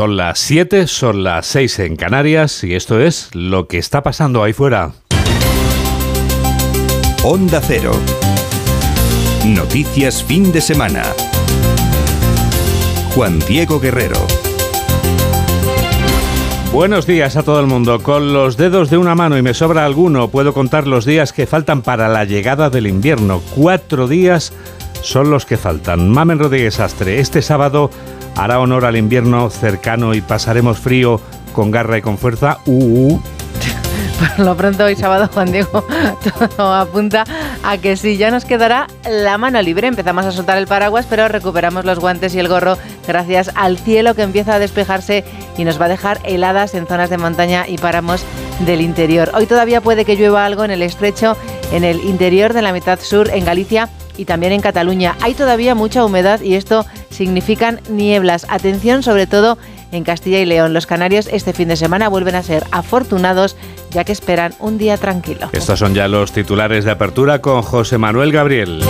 Son las 7, son las 6 en Canarias y esto es lo que está pasando ahí fuera. Onda Cero. Noticias fin de semana. Juan Diego Guerrero. Buenos días a todo el mundo. Con los dedos de una mano y me sobra alguno, puedo contar los días que faltan para la llegada del invierno. 4 días son los que faltan. Mamen Rodríguez Astre, este sábado hará honor al invierno cercano y pasaremos frío con garra y con fuerza. Por lo pronto hoy sábado, Juan Diego, todo apunta a que sí, ya nos quedará la mano libre. Empezamos a soltar el paraguas, pero recuperamos los guantes y el gorro gracias al cielo que empieza a despejarse y nos va a dejar heladas en zonas de montaña y páramos del interior. Hoy todavía puede que llueva algo en el estrecho, en el interior de la mitad sur, en Galicia y también en Cataluña. Hay todavía mucha humedad y esto significan nieblas. Atención sobre todo en Castilla y León. Los canarios este fin de semana vuelven a ser afortunados, ya que esperan un día tranquilo. Estos son ya los titulares de apertura con José Manuel Gabriel.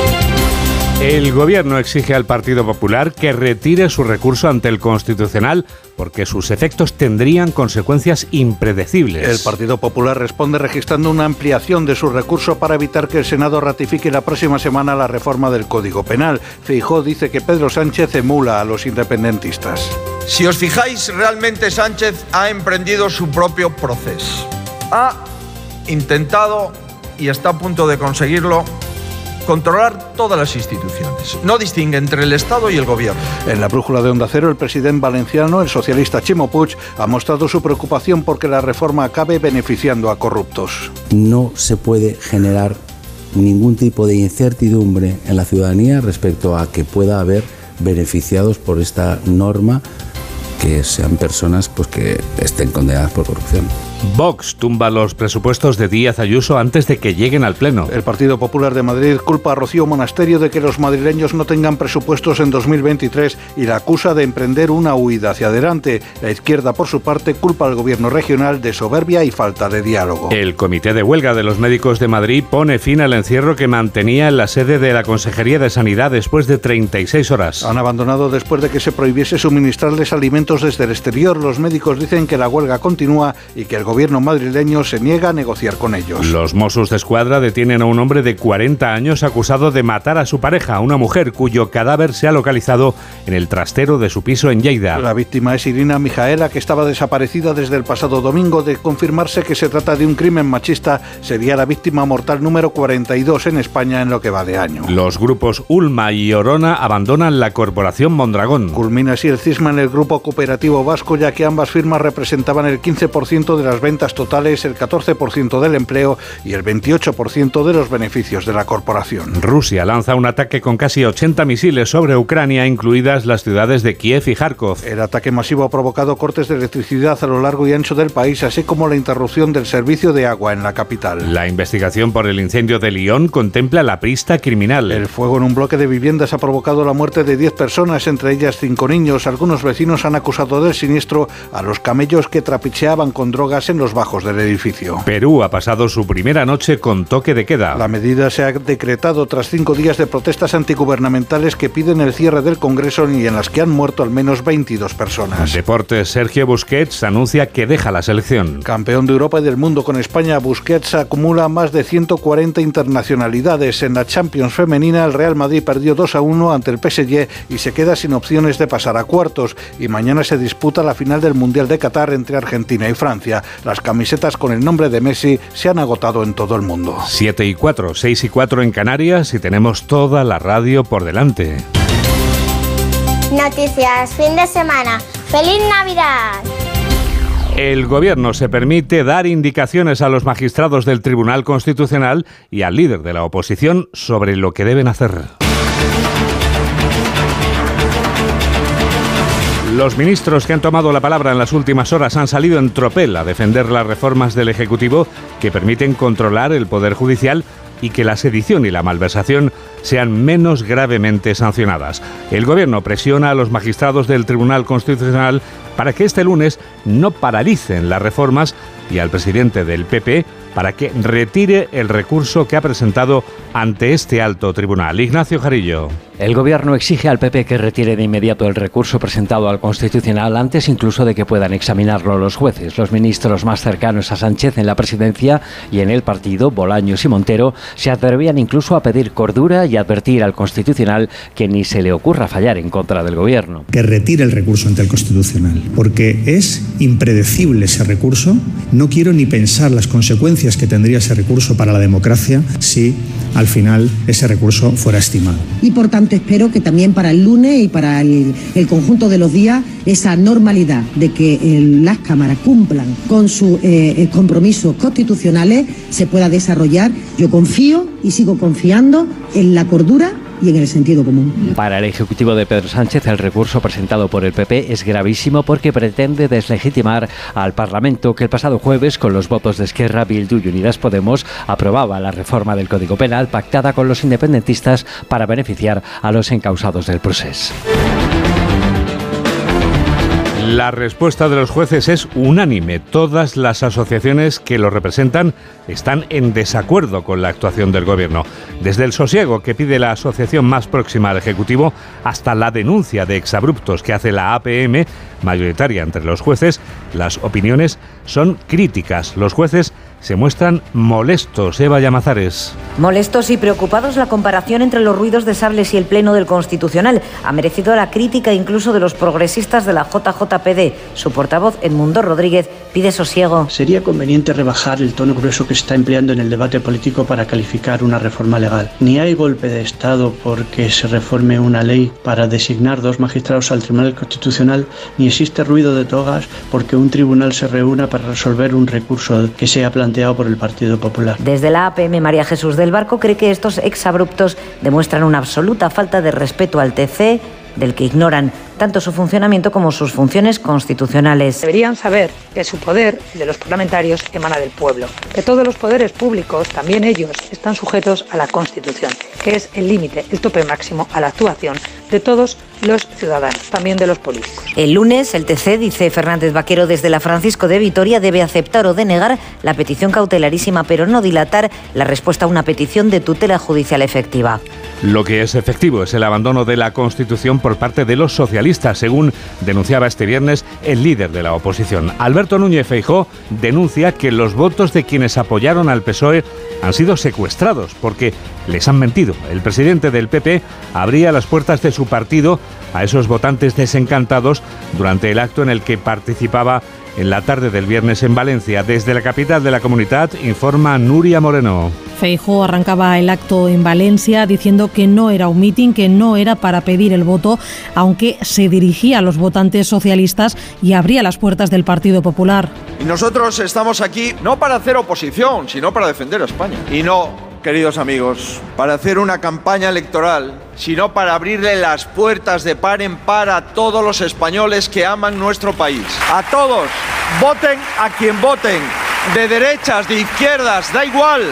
El Gobierno exige al Partido Popular que retire su recurso ante el Constitucional porque sus efectos tendrían consecuencias impredecibles. El Partido Popular responde registrando una ampliación de su recurso para evitar que el Senado ratifique la próxima semana la reforma del Código Penal. Feijóo dice que Pedro Sánchez emula a los independentistas. Si os fijáis, realmente Sánchez ha emprendido su propio proceso. Ha intentado, y está a punto de conseguirlo, controlar todas las instituciones. No distingue entre el Estado y el Gobierno. En la brújula de Onda Cero, el presidente valenciano, el socialista Chimo Puig, ha mostrado su preocupación porque la reforma acabe beneficiando a corruptos. No se puede generar ningún tipo de incertidumbre en la ciudadanía respecto a que pueda haber beneficiados por esta norma que sean personas pues, que estén condenadas por corrupción. Vox tumba los presupuestos de Díaz Ayuso antes de que lleguen al Pleno. El Partido Popular de Madrid culpa a Rocío Monasterio de que los madrileños no tengan presupuestos en 2023 y la acusa de emprender una huida hacia adelante. La izquierda, por su parte, culpa al Gobierno regional de soberbia y falta de diálogo. El Comité de Huelga de los Médicos de Madrid pone fin al encierro que mantenía en la sede de la Consejería de Sanidad después de 36 horas. Han abandonado después de que se prohibiese suministrarles alimentos desde el exterior. Los médicos dicen que la huelga continúa y que el Gobierno madrileño se niega a negociar con ellos. Los Mossos de Escuadra detienen a un hombre de 40 años acusado de matar a su pareja, una mujer cuyo cadáver se ha localizado en el trastero de su piso en Lleida. La víctima es Irina Mijaela, que estaba desaparecida desde el pasado domingo. De confirmarse que se trata de un crimen machista, sería la víctima mortal número 42 en España en lo que va de año. Los grupos Ulma y Orona abandonan la corporación Mondragón. Culmina así el cisma en el grupo cooperativo vasco, ya que ambas firmas representaban el 15% de las ventas totales, el 14% del empleo y el 28% de los beneficios de la corporación. Rusia lanza un ataque con casi 80 misiles sobre Ucrania, incluidas las ciudades de Kiev y Járkov. El ataque masivo ha provocado cortes de electricidad a lo largo y ancho del país, así como la interrupción del servicio de agua en la capital. La investigación por el incendio de Lyon contempla la pista criminal. El fuego en un bloque de viviendas ha provocado la muerte de 10 personas, entre ellas 5 niños. Algunos vecinos han acusado del siniestro a los camellos que trapicheaban con drogas en los bajos del edificio. Perú ha pasado su primera noche con toque de queda. La medida se ha decretado tras 5 días de protestas antigubernamentales que piden el cierre del Congreso y en las que han muerto al menos 22 personas. Deportes, Sergio Busquets anuncia que deja la selección. Campeón de Europa y del mundo con España, Busquets acumula más de 140 internacionalidades. En la Champions femenina, el Real Madrid perdió 2-1 ante el PSG y se queda sin opciones de pasar a cuartos. Y mañana se disputa la final del Mundial de Qatar entre Argentina y Francia. Las camisetas con el nombre de Messi se han agotado en todo el mundo. 7 y 4, 6 y 4 en Canarias y tenemos toda la radio por delante. Noticias, fin de semana. ¡Feliz Navidad! El Gobierno se permite dar indicaciones a los magistrados del Tribunal Constitucional y al líder de la oposición sobre lo que deben hacer. Los ministros que han tomado la palabra en las últimas horas han salido en tropel a defender las reformas del Ejecutivo que permiten controlar el Poder Judicial y que la sedición y la malversación sean menos gravemente sancionadas. El Gobierno presiona a los magistrados del Tribunal Constitucional para que este lunes no paralicen las reformas y al presidente del PP para que retire el recurso que ha presentado ante este alto tribunal. Ignacio Jarillo. El Gobierno exige al PP que retire de inmediato el recurso presentado al Constitucional antes incluso de que puedan examinarlo los jueces. Los ministros más cercanos a Sánchez en la presidencia y en el partido, Bolaños y Montero, se atrevían incluso a pedir cordura y advertir al Constitucional que ni se le ocurra fallar en contra del Gobierno. Que retire el recurso ante el Constitucional, porque es impredecible ese recurso. No quiero ni pensar las consecuencias que tendría ese recurso para la democracia si al final ese recurso fuera estimado. Y por tanto espero que también para el lunes y para el conjunto de los días esa normalidad de que las cámaras cumplan con sus compromisos constitucionales se pueda desarrollar. Yo confío y sigo confiando en la cordura y en el sentido común. Para el Ejecutivo de Pedro Sánchez, el recurso presentado por el PP es gravísimo porque pretende deslegitimar al Parlamento, que el pasado jueves, con los votos de Esquerra, Bildu y Unidas Podemos, aprobaba la reforma del Código Penal pactada con los independentistas para beneficiar a los encausados del proceso. La respuesta de los jueces es unánime. Todas las asociaciones que lo representan están en desacuerdo con la actuación del Gobierno. Desde el sosiego que pide la asociación más próxima al Ejecutivo hasta la denuncia de exabruptos que hace la APM, mayoritaria entre los jueces, las opiniones son críticas. Los jueces se muestran molestos, Eva Llamazares. Molestos y preocupados, la comparación entre los ruidos de sables y el Pleno del Constitucional ha merecido la crítica incluso de los progresistas de la JJPD. Su portavoz, Edmundo Rodríguez, pide sosiego. Sería conveniente rebajar el tono grueso que se está empleando en el debate político para calificar una reforma legal. Ni hay golpe de Estado porque se reforme una ley para designar dos magistrados al Tribunal Constitucional, ni existe ruido de togas porque un tribunal se reúna para resolver un recurso que sea planteado por el Partido Popular. Desde la APM, María Jesús del Barco cree que estos exabruptos demuestran una absoluta falta de respeto al TC, del que ignoran tanto su funcionamiento como sus funciones constitucionales. Deberían saber que su poder, el de los parlamentarios, emana del pueblo, que todos los poderes públicos, también ellos, están sujetos a la Constitución, que es el límite, el tope máximo a la actuación de todos los ciudadanos, también de los políticos. El lunes, el TC, dice Fernández Vaquero desde la Francisco de Vitoria, debe aceptar o denegar la petición cautelarísima, pero no dilatar la respuesta a una petición de tutela judicial efectiva. Lo que es efectivo es el abandono de la Constitución por parte de los socialistas, según denunciaba este viernes el líder de la oposición. Alberto Núñez Feijóo denuncia que los votos de quienes apoyaron al PSOE han sido secuestrados porque les han mentido. El presidente del PP abría las puertas de su partido a esos votantes desencantados durante el acto en el que participaba en la tarde del viernes en Valencia. Desde la capital de la comunidad, informa Nuria Moreno. Feijóo arrancaba el acto en Valencia diciendo que no era un mitin, que no era para pedir el voto, aunque se dirigía a los votantes socialistas y abría las puertas del Partido Popular. Y nosotros estamos aquí no para hacer oposición, sino para defender a España. Y no, queridos amigos, para hacer una campaña electoral, sino para abrirle las puertas de par en par a todos los españoles que aman nuestro país. A todos, voten a quien voten, de derechas, de izquierdas, da igual.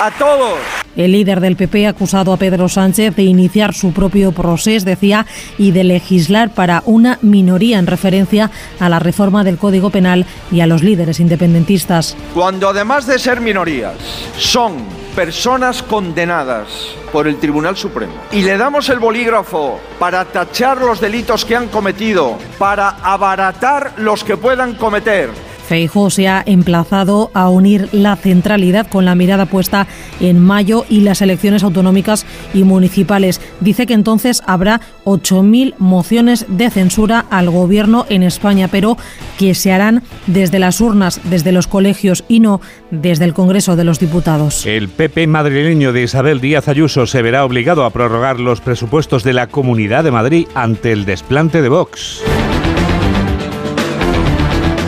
¡A todos! El líder del PP ha acusado a Pedro Sánchez de iniciar su propio procés, decía, y de legislar para una minoría en referencia a la reforma del Código Penal y a los líderes independentistas. Cuando además de ser minorías, son personas condenadas por el Tribunal Supremo y le damos el bolígrafo para tachar los delitos que han cometido, para abaratar los que puedan cometer. Feijóo se ha emplazado a unir la centralidad con la mirada puesta en mayo y las elecciones autonómicas y municipales. Dice que entonces habrá 8.000 mociones de censura al Gobierno en España, pero que se harán desde las urnas, desde los colegios y no desde el Congreso de los Diputados. El PP madrileño de Isabel Díaz Ayuso se verá obligado a prorrogar los presupuestos de la Comunidad de Madrid ante el desplante de Vox.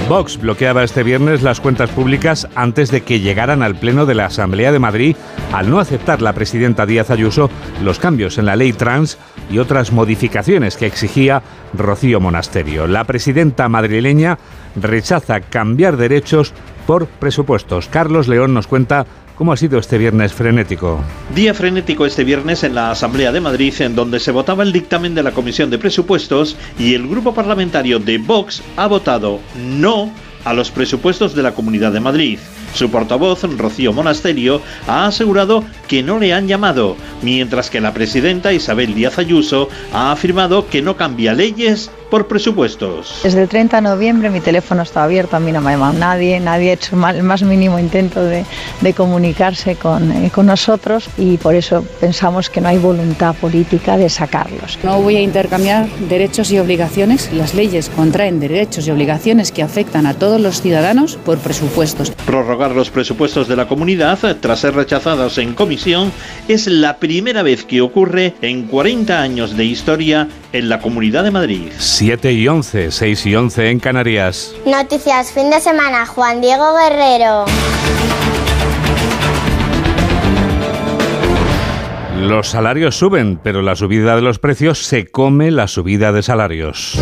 Vox bloqueaba este viernes las cuentas públicas antes de que llegaran al Pleno de la Asamblea de Madrid al no aceptar la presidenta Díaz Ayuso los cambios en la ley trans y otras modificaciones que exigía Rocío Monasterio. La presidenta madrileña rechaza cambiar derechos por presupuestos. Carlos León nos cuenta cómo ha sido este viernes frenético. Día frenético este viernes en la Asamblea de Madrid, en donde se votaba el dictamen de la Comisión de Presupuestos y el grupo parlamentario de Vox ha votado no a los presupuestos de la Comunidad de Madrid. Su portavoz, Rocío Monasterio, ha asegurado que no le han llamado, mientras que la presidenta Isabel Díaz Ayuso ha afirmado que no cambia leyes por presupuestos. Desde el 30 de noviembre mi teléfono está abierto, a mí no me ha llamado nadie ha hecho el más mínimo intento de comunicarse con nosotros, y por eso pensamos que no hay voluntad política de sacarlos. No voy a intercambiar derechos y obligaciones, las leyes contraen derechos y obligaciones que afectan a todos los ciudadanos por presupuestos. Prorrogar los presupuestos de la comunidad tras ser rechazados en comisión es la primera vez que ocurre en 40 años de historia en la Comunidad de Madrid. 7 y 11, 6 y 11 en Canarias. Noticias fin de semana, Juan Diego Guerrero. Los salarios suben, pero la subida de los precios se come la subida de salarios.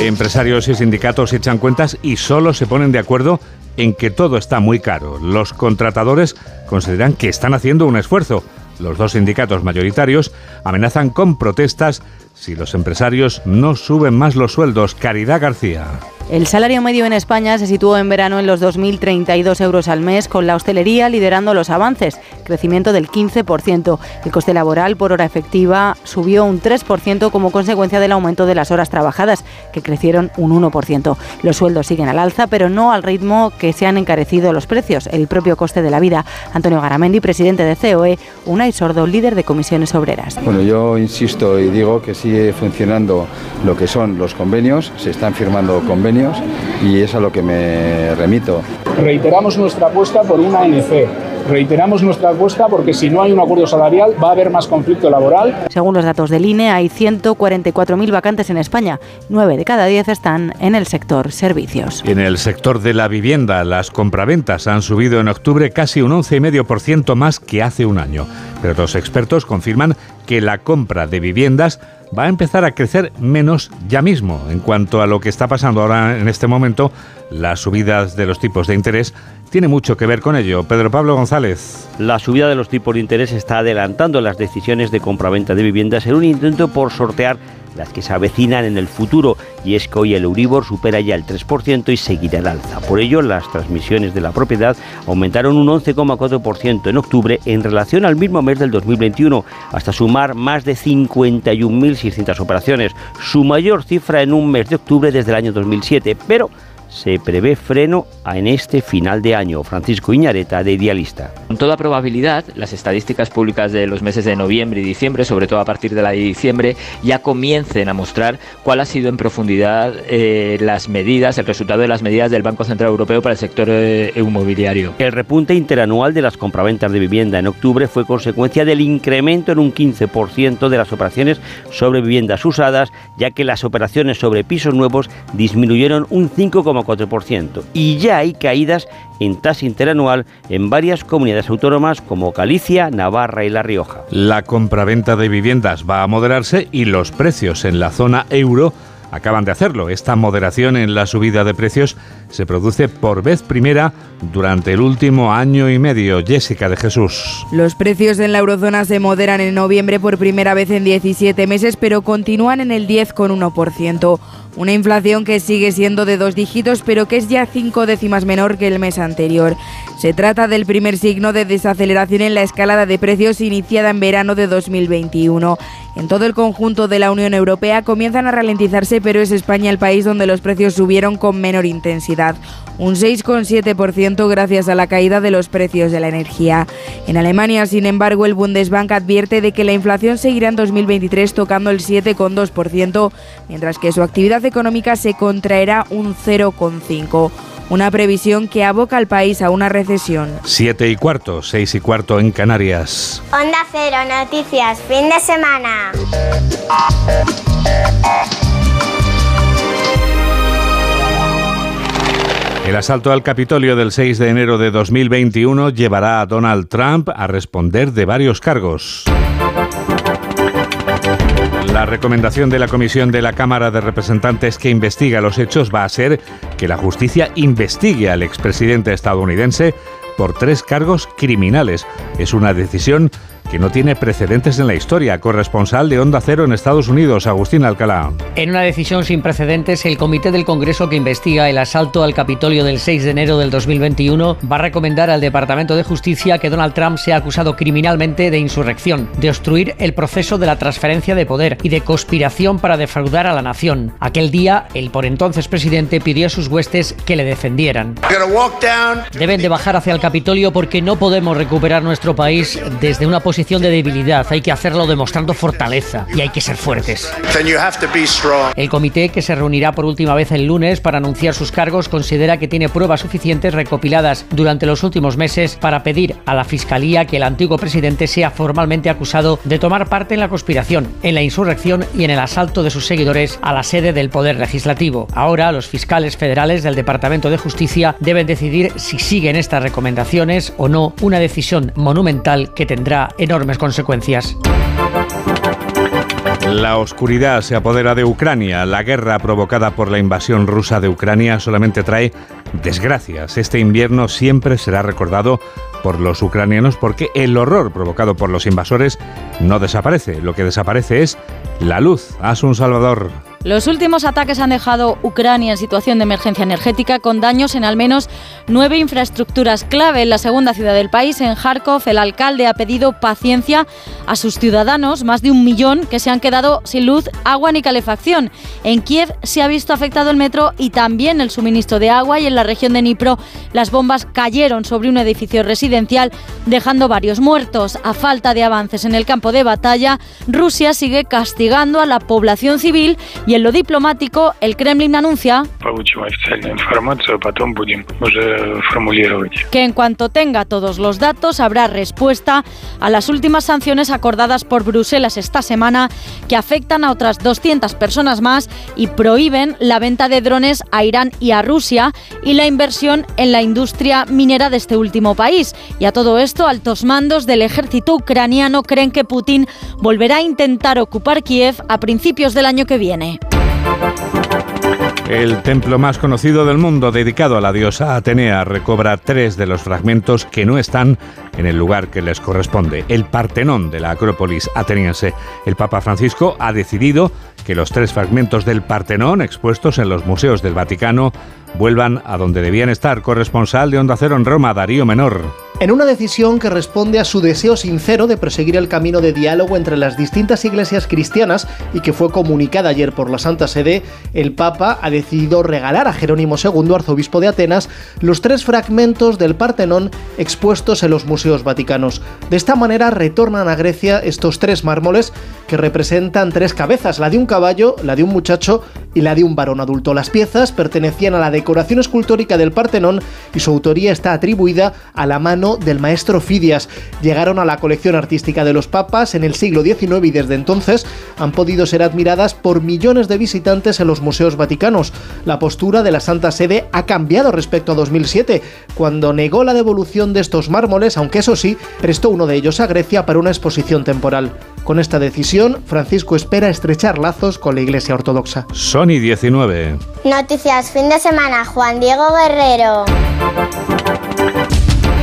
Empresarios y sindicatos echan cuentas y solo se ponen de acuerdo en que todo está muy caro. Los contratadores consideran que están haciendo un esfuerzo. Los dos sindicatos mayoritarios amenazan con protestas si los empresarios no suben más los sueldos. Caridad García. El salario medio en España se situó en verano en los 2.032 euros al mes, con la hostelería liderando los avances, crecimiento del 15%. El coste laboral por hora efectiva subió un 3% como consecuencia del aumento de las horas trabajadas, que crecieron un 1%. Los sueldos siguen al alza, pero no al ritmo que se han encarecido los precios, el propio coste de la vida. Antonio Garamendi, presidente de COE, Unai Sordo, líder de comisiones obreras. Bueno, yo insisto y digo que sigue funcionando lo que son los convenios, se están firmando convenios, y es a lo que me remito. Reiteramos nuestra apuesta por una ANC. Reiteramos nuestra apuesta porque si no hay un acuerdo salarial va a haber más conflicto laboral. Según los datos del INE, hay 144.000 vacantes en España. 9 de cada 10 están en el sector servicios. En el sector de la vivienda, las compraventas han subido en octubre casi un 11,5% más que hace un año. Pero los expertos confirman que la compra de viviendas va a empezar a crecer menos ya mismo. En cuanto a lo que está pasando ahora en este momento, las subidas de los tipos de interés tiene mucho que ver con ello. Pedro Pablo González. La subida de los tipos de interés está adelantando las decisiones de compraventa de viviendas en un intento por sortear las que se avecinan en el futuro, y es que hoy el Euribor supera ya el 3% y seguirá al alza. Por ello, las transmisiones de la propiedad aumentaron un 11,4% en octubre en relación al mismo mes del 2021, hasta sumar más de 51.600 operaciones, su mayor cifra en un mes de octubre desde el año 2007, pero se prevé freno en este final de año. Francisco Iñareta, de Idealista. Con toda probabilidad, las estadísticas públicas de los meses de noviembre y diciembre, sobre todo a partir de la de diciembre, ya comiencen a mostrar cuál ha sido en profundidad las medidas, el resultado de las medidas del Banco Central Europeo para el sector inmobiliario. El repunte interanual de las compraventas de vivienda en octubre fue consecuencia del incremento en un 15% de las operaciones sobre viviendas usadas, ya que las operaciones sobre pisos nuevos disminuyeron un 5,4%, y ya hay caídas en tasa interanual en varias comunidades autónomas como Galicia, Navarra y La Rioja. La compraventa de viviendas va a moderarse y los precios en la zona euro acaban de hacerlo. Esta moderación en la subida de precios se produce por vez primera durante el último año y medio. Jessica de Jesús. Los precios en la eurozona se moderan en noviembre por primera vez en 17 meses, pero continúan en el 10,1%. Una inflación que sigue siendo de dos dígitos, pero que es ya 5 décimas menor que el mes anterior. Se trata del primer signo de desaceleración en la escalada de precios iniciada en verano de 2021. En todo el conjunto de la Unión Europea comienzan a ralentizarse, pero es España el país donde los precios subieron con menor intensidad, un 6,7% gracias a la caída de los precios de la energía. En Alemania, sin embargo, el Bundesbank advierte de que la inflación seguirá en 2023 tocando el 7,2%, mientras que su actividad económica se contraerá un 0,5%, una previsión que aboca al país a una recesión. 7 y cuarto, 6 y cuarto en Canarias. Onda Cero, noticias, fin de semana. El asalto al Capitolio del 6 de enero de 2021 llevará a Donald Trump a responder de varios cargos. La recomendación de la Comisión de la Cámara de Representantes que investiga los hechos va a ser que la justicia investigue al expresidente estadounidense por 3 cargos criminales. Es una decisión que no tiene precedentes en la historia. Corresponsal de Onda Cero en Estados Unidos, Agustín Alcalá. En una decisión sin precedentes, el Comité del Congreso que investiga el asalto al Capitolio del 6 de enero del 2021 va a recomendar al Departamento de Justicia que Donald Trump sea acusado criminalmente de insurrección, de obstruir el proceso de la transferencia de poder y de conspiración para defraudar a la nación. Aquel día, el por entonces presidente pidió a sus huestes que le defendieran. Deben de bajar hacia el Capitolio porque no podemos recuperar nuestro país desde una posición de debilidad. Hay que hacerlo demostrando fortaleza y hay que ser fuertes. El comité, que se reunirá por última vez el lunes para anunciar sus cargos, considera que tiene pruebas suficientes recopiladas durante los últimos meses para pedir a la Fiscalía que el antiguo presidente sea formalmente acusado de tomar parte en la conspiración, en la insurrección y en el asalto de sus seguidores a la sede del Poder Legislativo. Ahora, los fiscales federales del Departamento de Justicia deben decidir si siguen estas recomendaciones o no, una decisión monumental que tendrá enormes consecuencias. La oscuridad se apodera de Ucrania. La guerra provocada por la invasión rusa de Ucrania solamente trae desgracias. Este invierno siempre será recordado por los ucranianos porque el horror provocado por los invasores no desaparece. Lo que desaparece es la luz. Asun Salvador. Los últimos ataques han dejado Ucrania en situación de emergencia energética con daños en al menos 9 infraestructuras clave. En la segunda ciudad del país, en Járkov, el alcalde ha pedido paciencia a sus ciudadanos, más de 1 millón, que se han quedado sin luz, agua ni calefacción. En Kiev se ha visto afectado el metro y también el suministro de agua, y en la región de Dnipro las bombas cayeron sobre un edificio residencial, dejando varios muertos. A falta de avances en el campo de batalla, Rusia sigue castigando a la población civil y en lo diplomático, el Kremlin anuncia que en cuanto tenga todos los datos habrá respuesta a las últimas sanciones acordadas por Bruselas esta semana, que afectan a otras 200 personas más y prohíben la venta de drones a Irán y a Rusia y la inversión en la industria minera de este último país. Y a todo esto, altos mandos del ejército ucraniano creen que Putin volverá a intentar ocupar Kiev a principios del año que viene. El templo más conocido del mundo, dedicado a la diosa Atenea, recobra 3 de los fragmentos que no están en el lugar que les corresponde, el Partenón de la Acrópolis ateniense. El Papa Francisco ha decidido que los 3 fragmentos del Partenón expuestos en los museos del Vaticano vuelvan a donde debían estar. Corresponsal de Onda Cero en Roma, Darío Menor. En una decisión que responde a su deseo sincero de proseguir el camino de diálogo entre las distintas iglesias cristianas y que fue comunicada ayer por la Santa Sede, el Papa ha decidido regalar a Jerónimo II, arzobispo de Atenas, los 3 fragmentos del Partenón expuestos en los museos vaticanos. De esta manera retornan a Grecia estos 3 mármoles que representan 3 cabezas, la de un caballo, la de un muchacho y la de un varón adulto. Las piezas pertenecían a la decoración escultórica del Partenón y su autoría está atribuida a la mano del maestro Fidias. Llegaron a la colección artística de los papas en el siglo XIX y desde entonces han podido ser admiradas por millones de visitantes en los museos vaticanos. La postura de la Santa Sede ha cambiado respecto a 2007, cuando negó la devolución de estos mármoles, aunque eso sí, prestó uno de ellos a Grecia para una exposición temporal. Con esta decisión, Francisco espera estrechar lazos con la Iglesia Ortodoxa. Sony 19. Noticias fin de semana, Juan Diego Guerrero.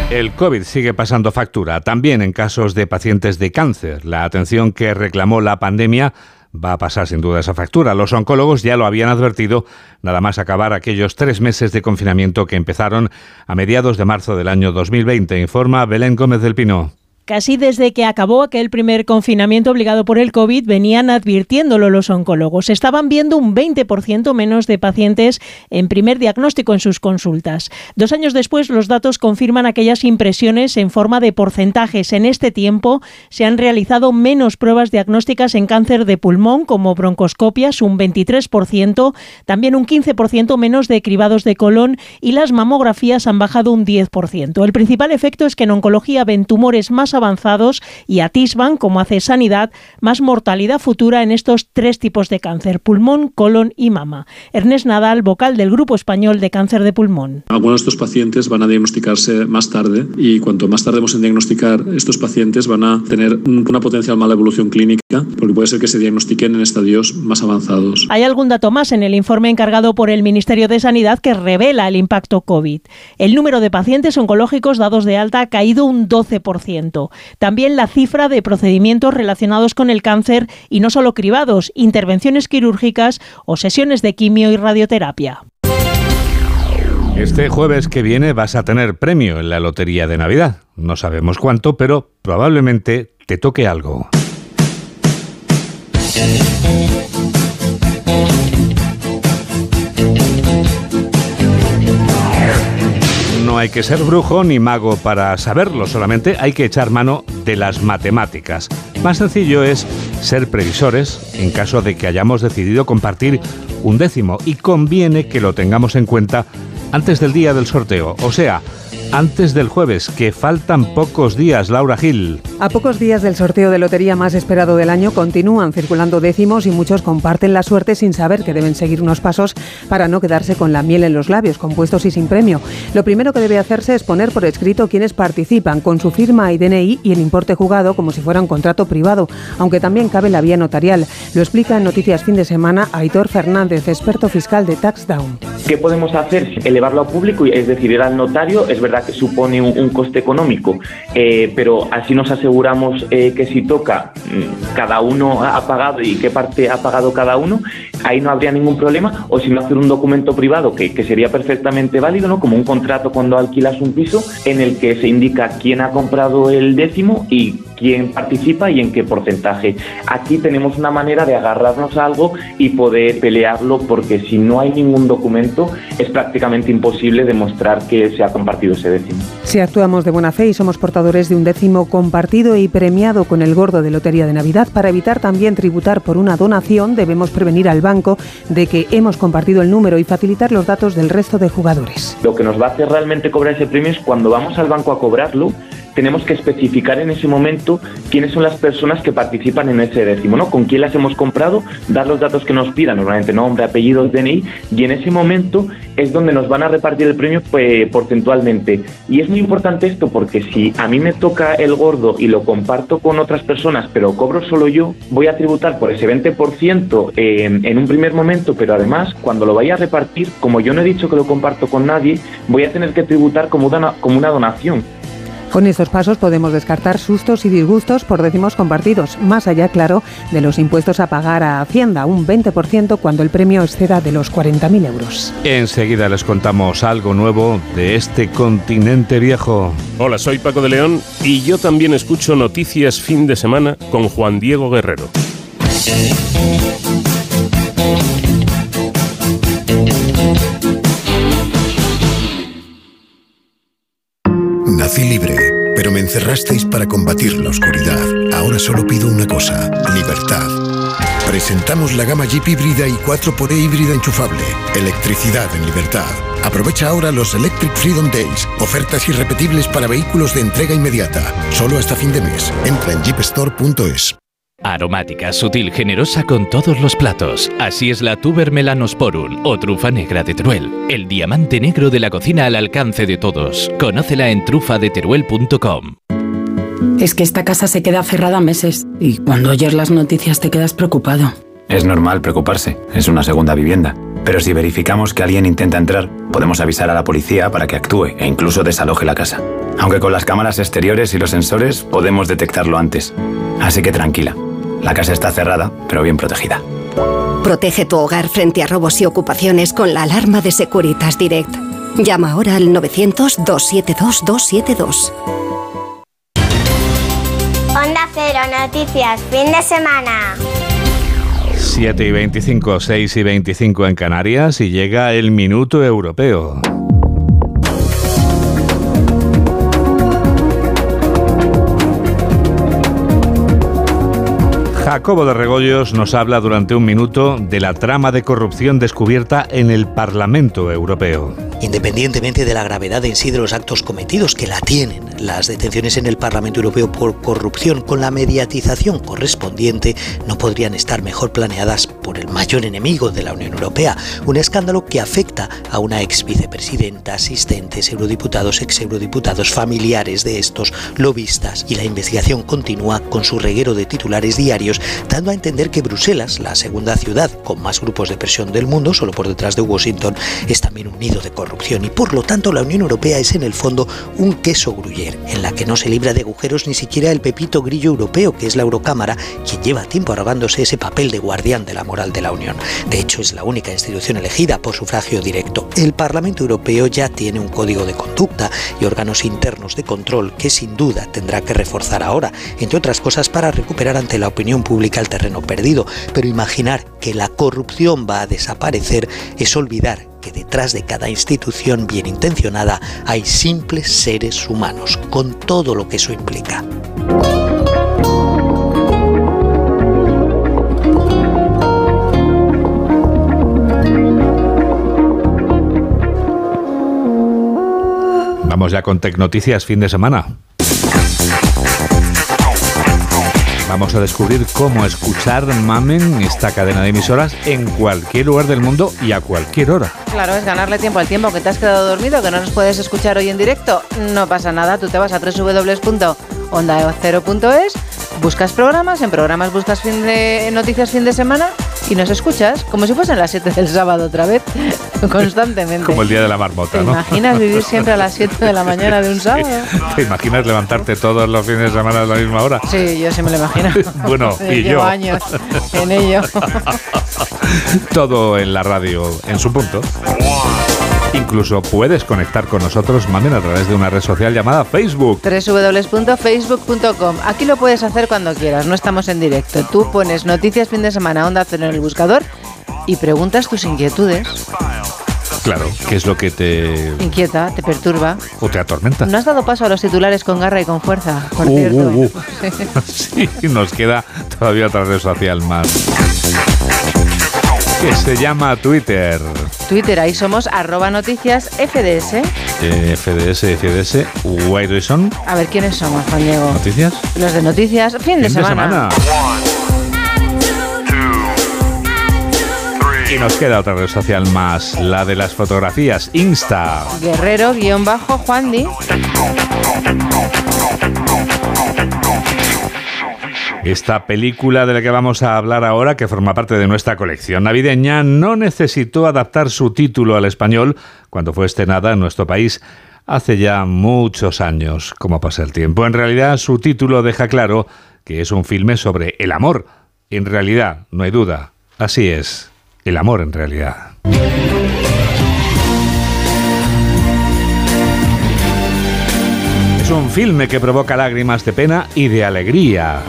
El COVID sigue pasando factura, también en casos de pacientes de cáncer. La atención que reclamó la pandemia va a pasar sin duda esa factura. Los oncólogos ya lo habían advertido, nada más acabar aquellos 3 meses de confinamiento que empezaron a mediados de marzo del año 2020, informa Belén Gómez del Pino. Casi desde que acabó aquel primer confinamiento obligado por el COVID, venían advirtiéndolo los oncólogos. Estaban viendo un 20% menos de pacientes en primer diagnóstico en sus consultas. 2 años después, los datos confirman aquellas impresiones en forma de porcentajes. En este tiempo se han realizado menos pruebas diagnósticas en cáncer de pulmón, como broncoscopias, un 23%, también un 15% menos de cribados de colon, y las mamografías han bajado un 10%. El principal efecto es que en oncología ven tumores más avanzados y atisban, como hace Sanidad, más mortalidad futura en estos 3 tipos de cáncer: pulmón, colon y mama. Ernest Nadal, vocal del Grupo Español de Cáncer de Pulmón. Algunos de estos pacientes van a diagnosticarse más tarde, y cuanto más tardemos en diagnosticar, estos pacientes van a tener una potencial mala evolución clínica, porque puede ser que se diagnostiquen en estadios más avanzados. Hay algún dato más en el informe encargado por el Ministerio de Sanidad que revela el impacto COVID. El número de pacientes oncológicos dados de alta ha caído un 12%. avanzado. También la cifra de procedimientos relacionados con el cáncer y no solo cribados, intervenciones quirúrgicas o sesiones de quimio y radioterapia. Este jueves que viene vas a tener premio en la Lotería de Navidad. No sabemos cuánto, pero probablemente te toque algo. No hay que ser brujo ni mago para saberlo, solamente hay que echar mano de las matemáticas. Más sencillo es ser previsores en caso de que hayamos decidido compartir un décimo, y conviene que lo tengamos en cuenta antes del día del sorteo, o sea, antes del jueves, que faltan pocos días, Laura Gil. A pocos días del sorteo de lotería más esperado del año continúan circulando décimos y muchos comparten la suerte sin saber que deben seguir unos pasos para no quedarse con la miel en los labios, compuestos y sin premio. Lo primero que debe hacerse es poner por escrito quienes participan, con su firma y DNI y el importe jugado, como si fuera un contrato privado, aunque también cabe la vía notarial. Lo explica en Noticias Fin de Semana Aitor Fernández, experto fiscal de TaxDown. ¿Qué podemos hacer? Elevarlo a público, es decir, ir al notario. Es verdad que supone un coste económico, pero así nos aseguramos que si toca, cada uno ha pagado y qué parte ha pagado cada uno, ahí no habría ningún problema. O si no, hacer un documento privado que sería perfectamente válido, ¿no? Como un contrato cuando alquilas un piso, en el que se indica quién ha comprado el décimo y quién participa y en qué porcentaje. Aquí tenemos una manera de agarrarnos a algo y poder pelearlo, porque si no hay ningún documento es prácticamente imposible demostrar que se ha compartido ese décimo. Si actuamos de buena fe y somos portadores de un décimo compartido y premiado con el gordo de Lotería de Navidad, para evitar también tributar por una donación, debemos prevenir al banco de que hemos compartido el número y facilitar los datos del resto de jugadores. Lo que nos va a hacer realmente cobrar ese premio es cuando vamos al banco a cobrarlo. Tenemos que especificar en ese momento quiénes son las personas que participan en ese décimo, ¿no? Con quién las hemos comprado, dar los datos que nos pidan, normalmente nombre, apellidos, DNI, y en ese momento es donde nos van a repartir el premio, pues, porcentualmente. Y es muy importante esto, porque si a mí me toca el gordo y lo comparto con otras personas, pero cobro solo yo, voy a tributar por ese 20% en un primer momento, pero además, cuando lo vaya a repartir, como yo no he dicho que lo comparto con nadie, voy a tener que tributar como una donación. Con estos pasos podemos descartar sustos y disgustos por décimos compartidos, más allá, claro, de los impuestos a pagar a Hacienda, un 20% cuando el premio exceda de los 40.000 euros. Enseguida les contamos algo nuevo de este continente viejo. Hola, soy Paco de León y yo también escucho Noticias Fin de Semana con Juan Diego Guerrero. Nací libre, pero me encerrasteis para combatir la oscuridad. Ahora solo pido una cosa: libertad. Presentamos la gama Jeep híbrida y 4xe híbrida enchufable. Electricidad en libertad. Aprovecha ahora los Electric Freedom Days. Ofertas irrepetibles para vehículos de entrega inmediata. Solo hasta fin de mes. Entra en jeepstore.es. Aromática, sutil, generosa con todos los platos. Así es la tuber melanosporul o trufa negra de Teruel. El diamante negro de la cocina al alcance de todos. Conócela en trufadeteruel.com. Es que esta casa se queda cerrada meses y cuando oyes las noticias te quedas preocupado. Es normal preocuparse, es una segunda vivienda. Pero si verificamos que alguien intenta entrar, podemos avisar a la policía para que actúe e incluso desaloje la casa. Aunque con las cámaras exteriores y los sensores podemos detectarlo antes. Así que tranquila. La casa está cerrada, pero bien protegida. Protege tu hogar frente a robos y ocupaciones con la alarma de Securitas Direct. Llama ahora al 900-272-272. Onda Cero, Noticias Fin de Semana. 7 y 25, 6 y 25 en Canarias, y llega el Minuto Europeo. Jacobo de Regoyos nos habla durante un minuto de la trama de corrupción descubierta en el Parlamento Europeo. Independientemente de la gravedad en sí de los actos cometidos, que la tienen, las detenciones en el Parlamento Europeo por corrupción con la mediatización correspondiente no podrían estar mejor planeadas por el mayor enemigo de la Unión Europea. Un escándalo que afecta a una ex vicepresidenta, asistentes, eurodiputados, ex eurodiputados, familiares de estos, lobistas. Y la investigación continúa con su reguero de titulares diarios dando a entender que Bruselas, la segunda ciudad con más grupos de presión del mundo, solo por detrás de Washington, es también un nido de corrupción y por lo tanto la Unión Europea es en el fondo un queso gruyer, en la que no se libra de agujeros ni siquiera el pepito grillo europeo, que es la Eurocámara, quien lleva tiempo arrogándose ese papel de guardián de la moral de la Unión. De hecho, es la única institución elegida por sufragio directo. El Parlamento Europeo ya tiene un código de conducta y órganos internos de control que sin duda tendrá que reforzar ahora, entre otras cosas para recuperar ante la opinión pública el terreno perdido. Pero imaginar que la corrupción va a desaparecer es olvidar que detrás de cada institución bien intencionada hay simples seres humanos, con todo lo que eso implica. Vamos ya con Tecnoticias fin de semana. Vamos a descubrir cómo escuchar Mamen, esta cadena de emisoras, en cualquier lugar del mundo y a cualquier hora. Claro, es ganarle tiempo al tiempo, que te has quedado dormido, que no nos puedes escuchar hoy en directo. No pasa nada, tú te vas a www.ondacero.es, buscas programas, en programas buscas noticias fin de semana y nos escuchas, como si fuesen las 7 del sábado otra vez, constantemente. Como el día de la marmota, ¿no? ¿Te imaginas vivir siempre a las 7 de la mañana de un sábado? ¿Te imaginas levantarte todos los fines de semana a la misma hora? Sí, yo sí me lo imagino. Bueno, y yo. Llevo años en ello. Todo en la radio, en su punto. Incluso puedes conectar con nosotros, Mamen, a través de una red social llamada Facebook. www.facebook.com. Aquí lo puedes hacer cuando quieras, no estamos en directo. Tú pones noticias fin de semana, Onda Cero en el buscador y preguntas tus inquietudes. Claro, ¿qué es lo que te inquieta, te perturba o te atormenta? No has dado paso a los titulares con garra y con fuerza, por cierto. Sí, nos queda todavía otra red social más, que se llama Twitter. Twitter, ahí somos @noticiasfds. FDS, Why Reason. A ver, ¿quiénes somos, Juan Diego? ¿Noticias? Los de noticias, fin de semana. Y nos queda otra red social más, la de las fotografías, Insta. Guerrero_Juandi. Esta película de la que vamos a hablar ahora, que forma parte de nuestra colección navideña, no necesitó adaptar su título al español cuando fue estrenada en nuestro país hace ya muchos años, como pasa el tiempo. En realidad, su título deja claro que es un filme sobre el amor. En realidad, no hay duda, así es, el amor en realidad. Es un filme que provoca lágrimas de pena y de alegría.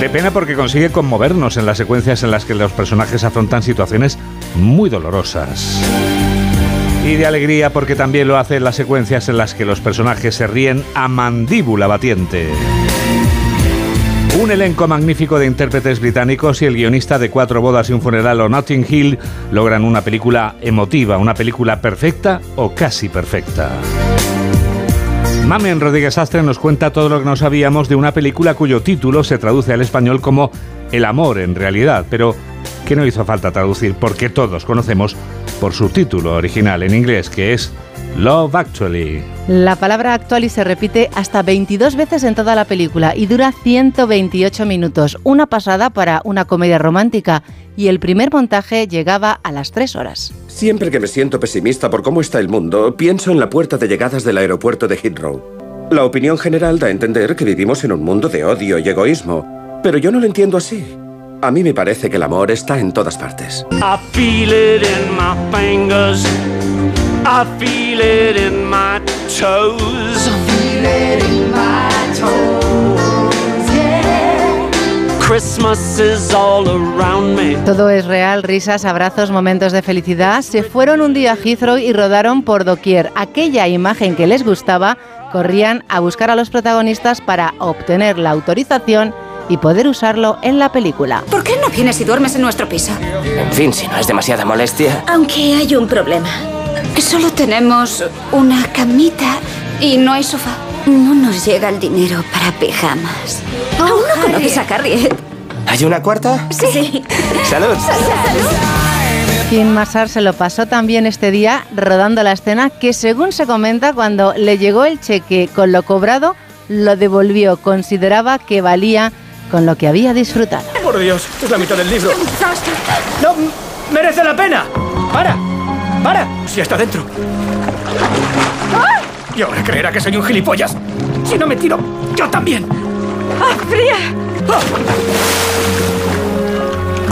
De pena porque consigue conmovernos en las secuencias en las que los personajes afrontan situaciones muy dolorosas. Y de alegría porque también lo hace en las secuencias en las que los personajes se ríen a mandíbula batiente. Un elenco magnífico de intérpretes británicos y el guionista de 4 bodas y un funeral o Notting Hill logran una película emotiva, una película perfecta o casi perfecta. Mamen Rodríguez Astre nos cuenta todo lo que no sabíamos de una película cuyo título se traduce al español como El amor en realidad, pero que no hizo falta traducir porque todos conocemos por su título original en inglés, que es Love Actually. La palabra Actually se repite hasta 22 veces en toda la película y dura 128 minutos, una pasada para una comedia romántica, y el primer montaje llegaba a las 3 horas. Siempre que me siento pesimista por cómo está el mundo, pienso en la puerta de llegadas del aeropuerto de Heathrow. La opinión general da a entender que vivimos en un mundo de odio y egoísmo, pero yo no lo entiendo así. A mí me parece que el amor está en todas partes. I feel it in my fingers. I feel it in my toes. I feel it in my toes, yeah. Christmas is all around me. Todo es real, risas, abrazos, momentos de felicidad. Se fueron un día a Heathrow y rodaron por doquier. Aquella imagen que les gustaba, corrían a buscar a los protagonistas para obtener la autorización y poder usarlo en la película. ¿Por qué no vienes y duermes en nuestro piso? En fin, si no es demasiada molestia. Aunque hay un problema. Solo tenemos una camita y no hay sofá. No nos llega el dinero para pijamas. ¿Aún no conoces a Harriet? ¿Hay una cuarta? Sí. ¡Salud! ¡Salud! Kim Massar se lo pasó también este día rodando la escena que, según se comenta, cuando le llegó el cheque con lo cobrado, lo devolvió. Consideraba que valía con lo que había disfrutado. Por Dios, es la mitad del libro. ¡No merece la pena! ¡Para! ¡Para! ¡Si está dentro! Y ahora creerá que soy un gilipollas. Si no me tiro, yo también. ¡Ah, fría! ¡Oh!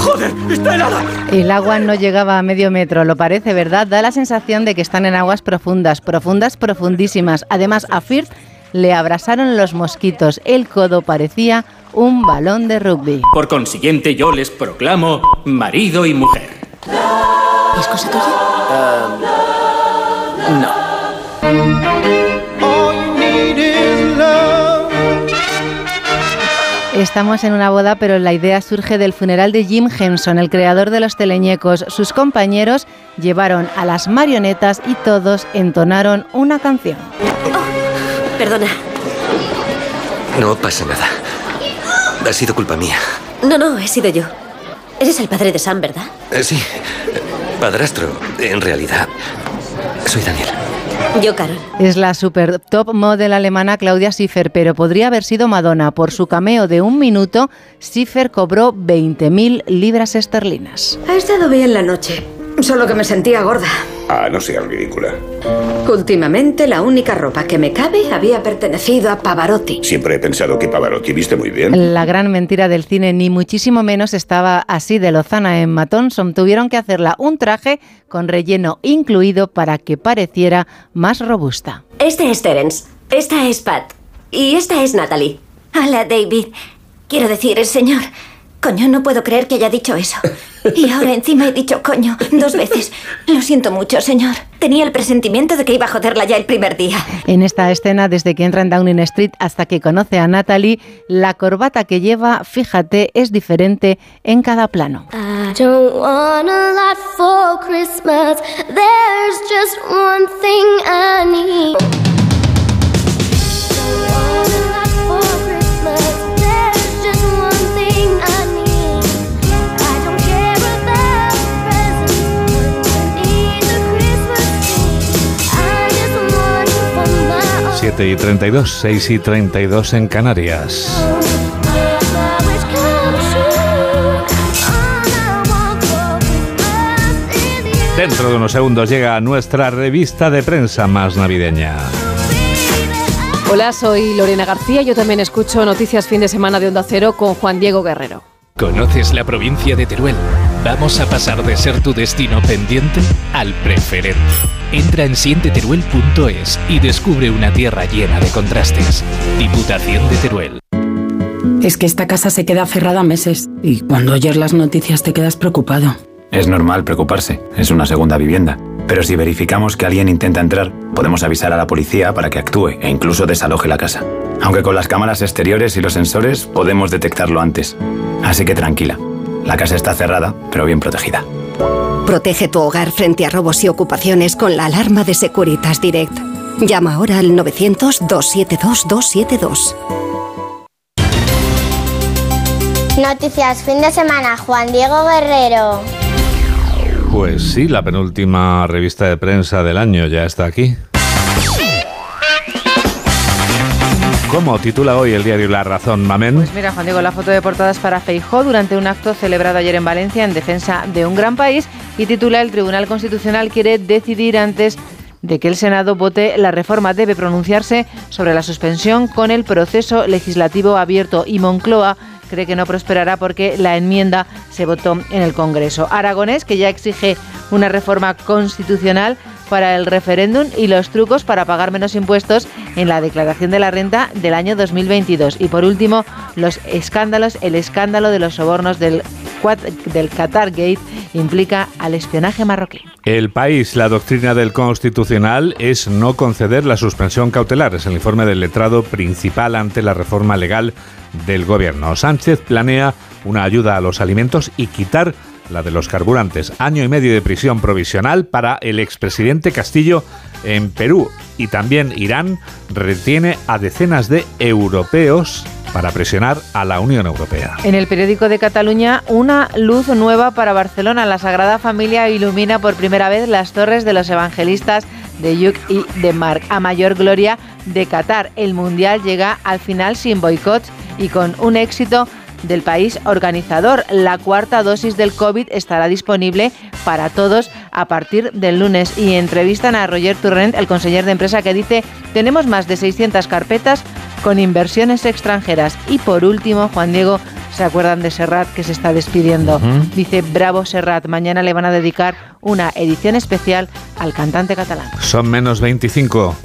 ¡Joder! ¡Está helada! El agua no llegaba a medio metro, lo parece, ¿verdad? Da la sensación de que están en aguas profundas, profundas, profundísimas. Además, a Firth le abrasaron los mosquitos. El codo parecía un balón de rugby. Por consiguiente, yo les proclamo marido y mujer. ¿Es cosa tuya? No. Estamos en una boda, pero la idea surge del funeral de Jim Henson, el creador de los teleñecos. Sus compañeros llevaron a las marionetas y todos entonaron una canción. Oh, perdona. No pasa nada. Ha sido culpa mía. No, no, he sido yo. Eres el padre de Sam, ¿verdad? Sí, padrastro, en realidad. Soy Daniel. Yo, Carol. Es la super top model alemana Claudia Schiffer, pero podría haber sido Madonna. Por su cameo de un minuto, Schiffer cobró 20.000 libras esterlinas. Ha estado bien la noche, solo que me sentía gorda. Ah, no seas ridícula. Últimamente la única ropa que me cabe había pertenecido a Pavarotti. Siempre he pensado que Pavarotti viste muy bien. La gran mentira del cine, ni muchísimo menos, estaba así de lozana en Emma Thompson. Tuvieron que hacerla un traje con relleno incluido para que pareciera más robusta. Este es Terence, esta es Pat y esta es Natalie. Hola, David. Quiero decir, el señor... Coño, no puedo creer que haya dicho eso. Y ahora encima he dicho coño 2 veces. Lo siento mucho, señor. Tenía el presentimiento de que iba a joderla ya el primer día. En esta escena, desde que entra en Downing Street hasta que conoce a Natalie, la corbata que lleva, fíjate, es diferente en cada plano. I don't want a lot for Christmas. There's just one thing I need. Y 32, 6 y 32 en Canarias. Dentro de unos segundos llega nuestra revista de prensa más navideña. Hola, soy Lorena García. Yo también escucho Noticias Fin de Semana de Onda Cero con Juan Diego Guerrero. ¿Conoces la provincia de Teruel? Vamos a pasar de ser tu destino pendiente al preferente. Entra en sienteteruel.es y descubre una tierra llena de contrastes. Diputación de Teruel. Es que esta casa se queda cerrada meses y cuando oyes las noticias te quedas preocupado. Es normal preocuparse, es una segunda vivienda. Pero si verificamos que alguien intenta entrar, podemos avisar a la policía para que actúe e incluso desaloje la casa. Aunque con las cámaras exteriores y los sensores podemos detectarlo antes. Así que tranquila, la casa está cerrada, pero bien protegida. Protege tu hogar frente a robos y ocupaciones con la alarma de Securitas Direct. Llama ahora al 900-272-272. Noticias Fin de Semana, Juan Diego Guerrero. Pues sí, la penúltima revista de prensa del año ya está aquí. ¿Cómo titula hoy el diario La Razón, Mamen? Pues mira, Juan Diego, la foto de portada es para Feijóo durante un acto celebrado ayer en Valencia en defensa de un gran país y titula: el Tribunal Constitucional quiere decidir antes de que el Senado vote la reforma. Debe pronunciarse sobre la suspensión con el proceso legislativo abierto y Moncloa cree que no prosperará porque la enmienda se votó en el Congreso. Aragonés, que ya exige una reforma constitucional para el referéndum y los trucos para pagar menos impuestos en la declaración de la renta del año 2022. Y por último, los escándalos. El escándalo de los sobornos del Qatar Gate implica al espionaje marroquí. El País, la doctrina del Constitucional es no conceder la suspensión cautelar. Es el informe del letrado principal ante la reforma legal del Gobierno. Sánchez planea una ayuda a los alimentos y quitar la de los carburantes. 1.5 años de prisión provisional para el expresidente Castillo en Perú. Y también Irán retiene a decenas de europeos para presionar a la Unión Europea. En el periódico de Cataluña, una luz nueva para Barcelona. La Sagrada Familia ilumina por primera vez las torres de los evangelistas de Lluc y de Marc. A mayor gloria de Qatar, el Mundial llega al final sin boicots y con un éxito del país organizador. La cuarta dosis del COVID estará disponible para todos a partir del lunes. Y entrevistan a Roger Turrent, el consejero de empresa, que dice: tenemos más de 600 carpetas con inversiones extranjeras. Y por último, Juan Diego, ¿se acuerdan de Serrat, que se está despidiendo? Uh-huh. Dice: bravo Serrat, mañana le van a dedicar una edición especial al cantante catalán. Son menos 25.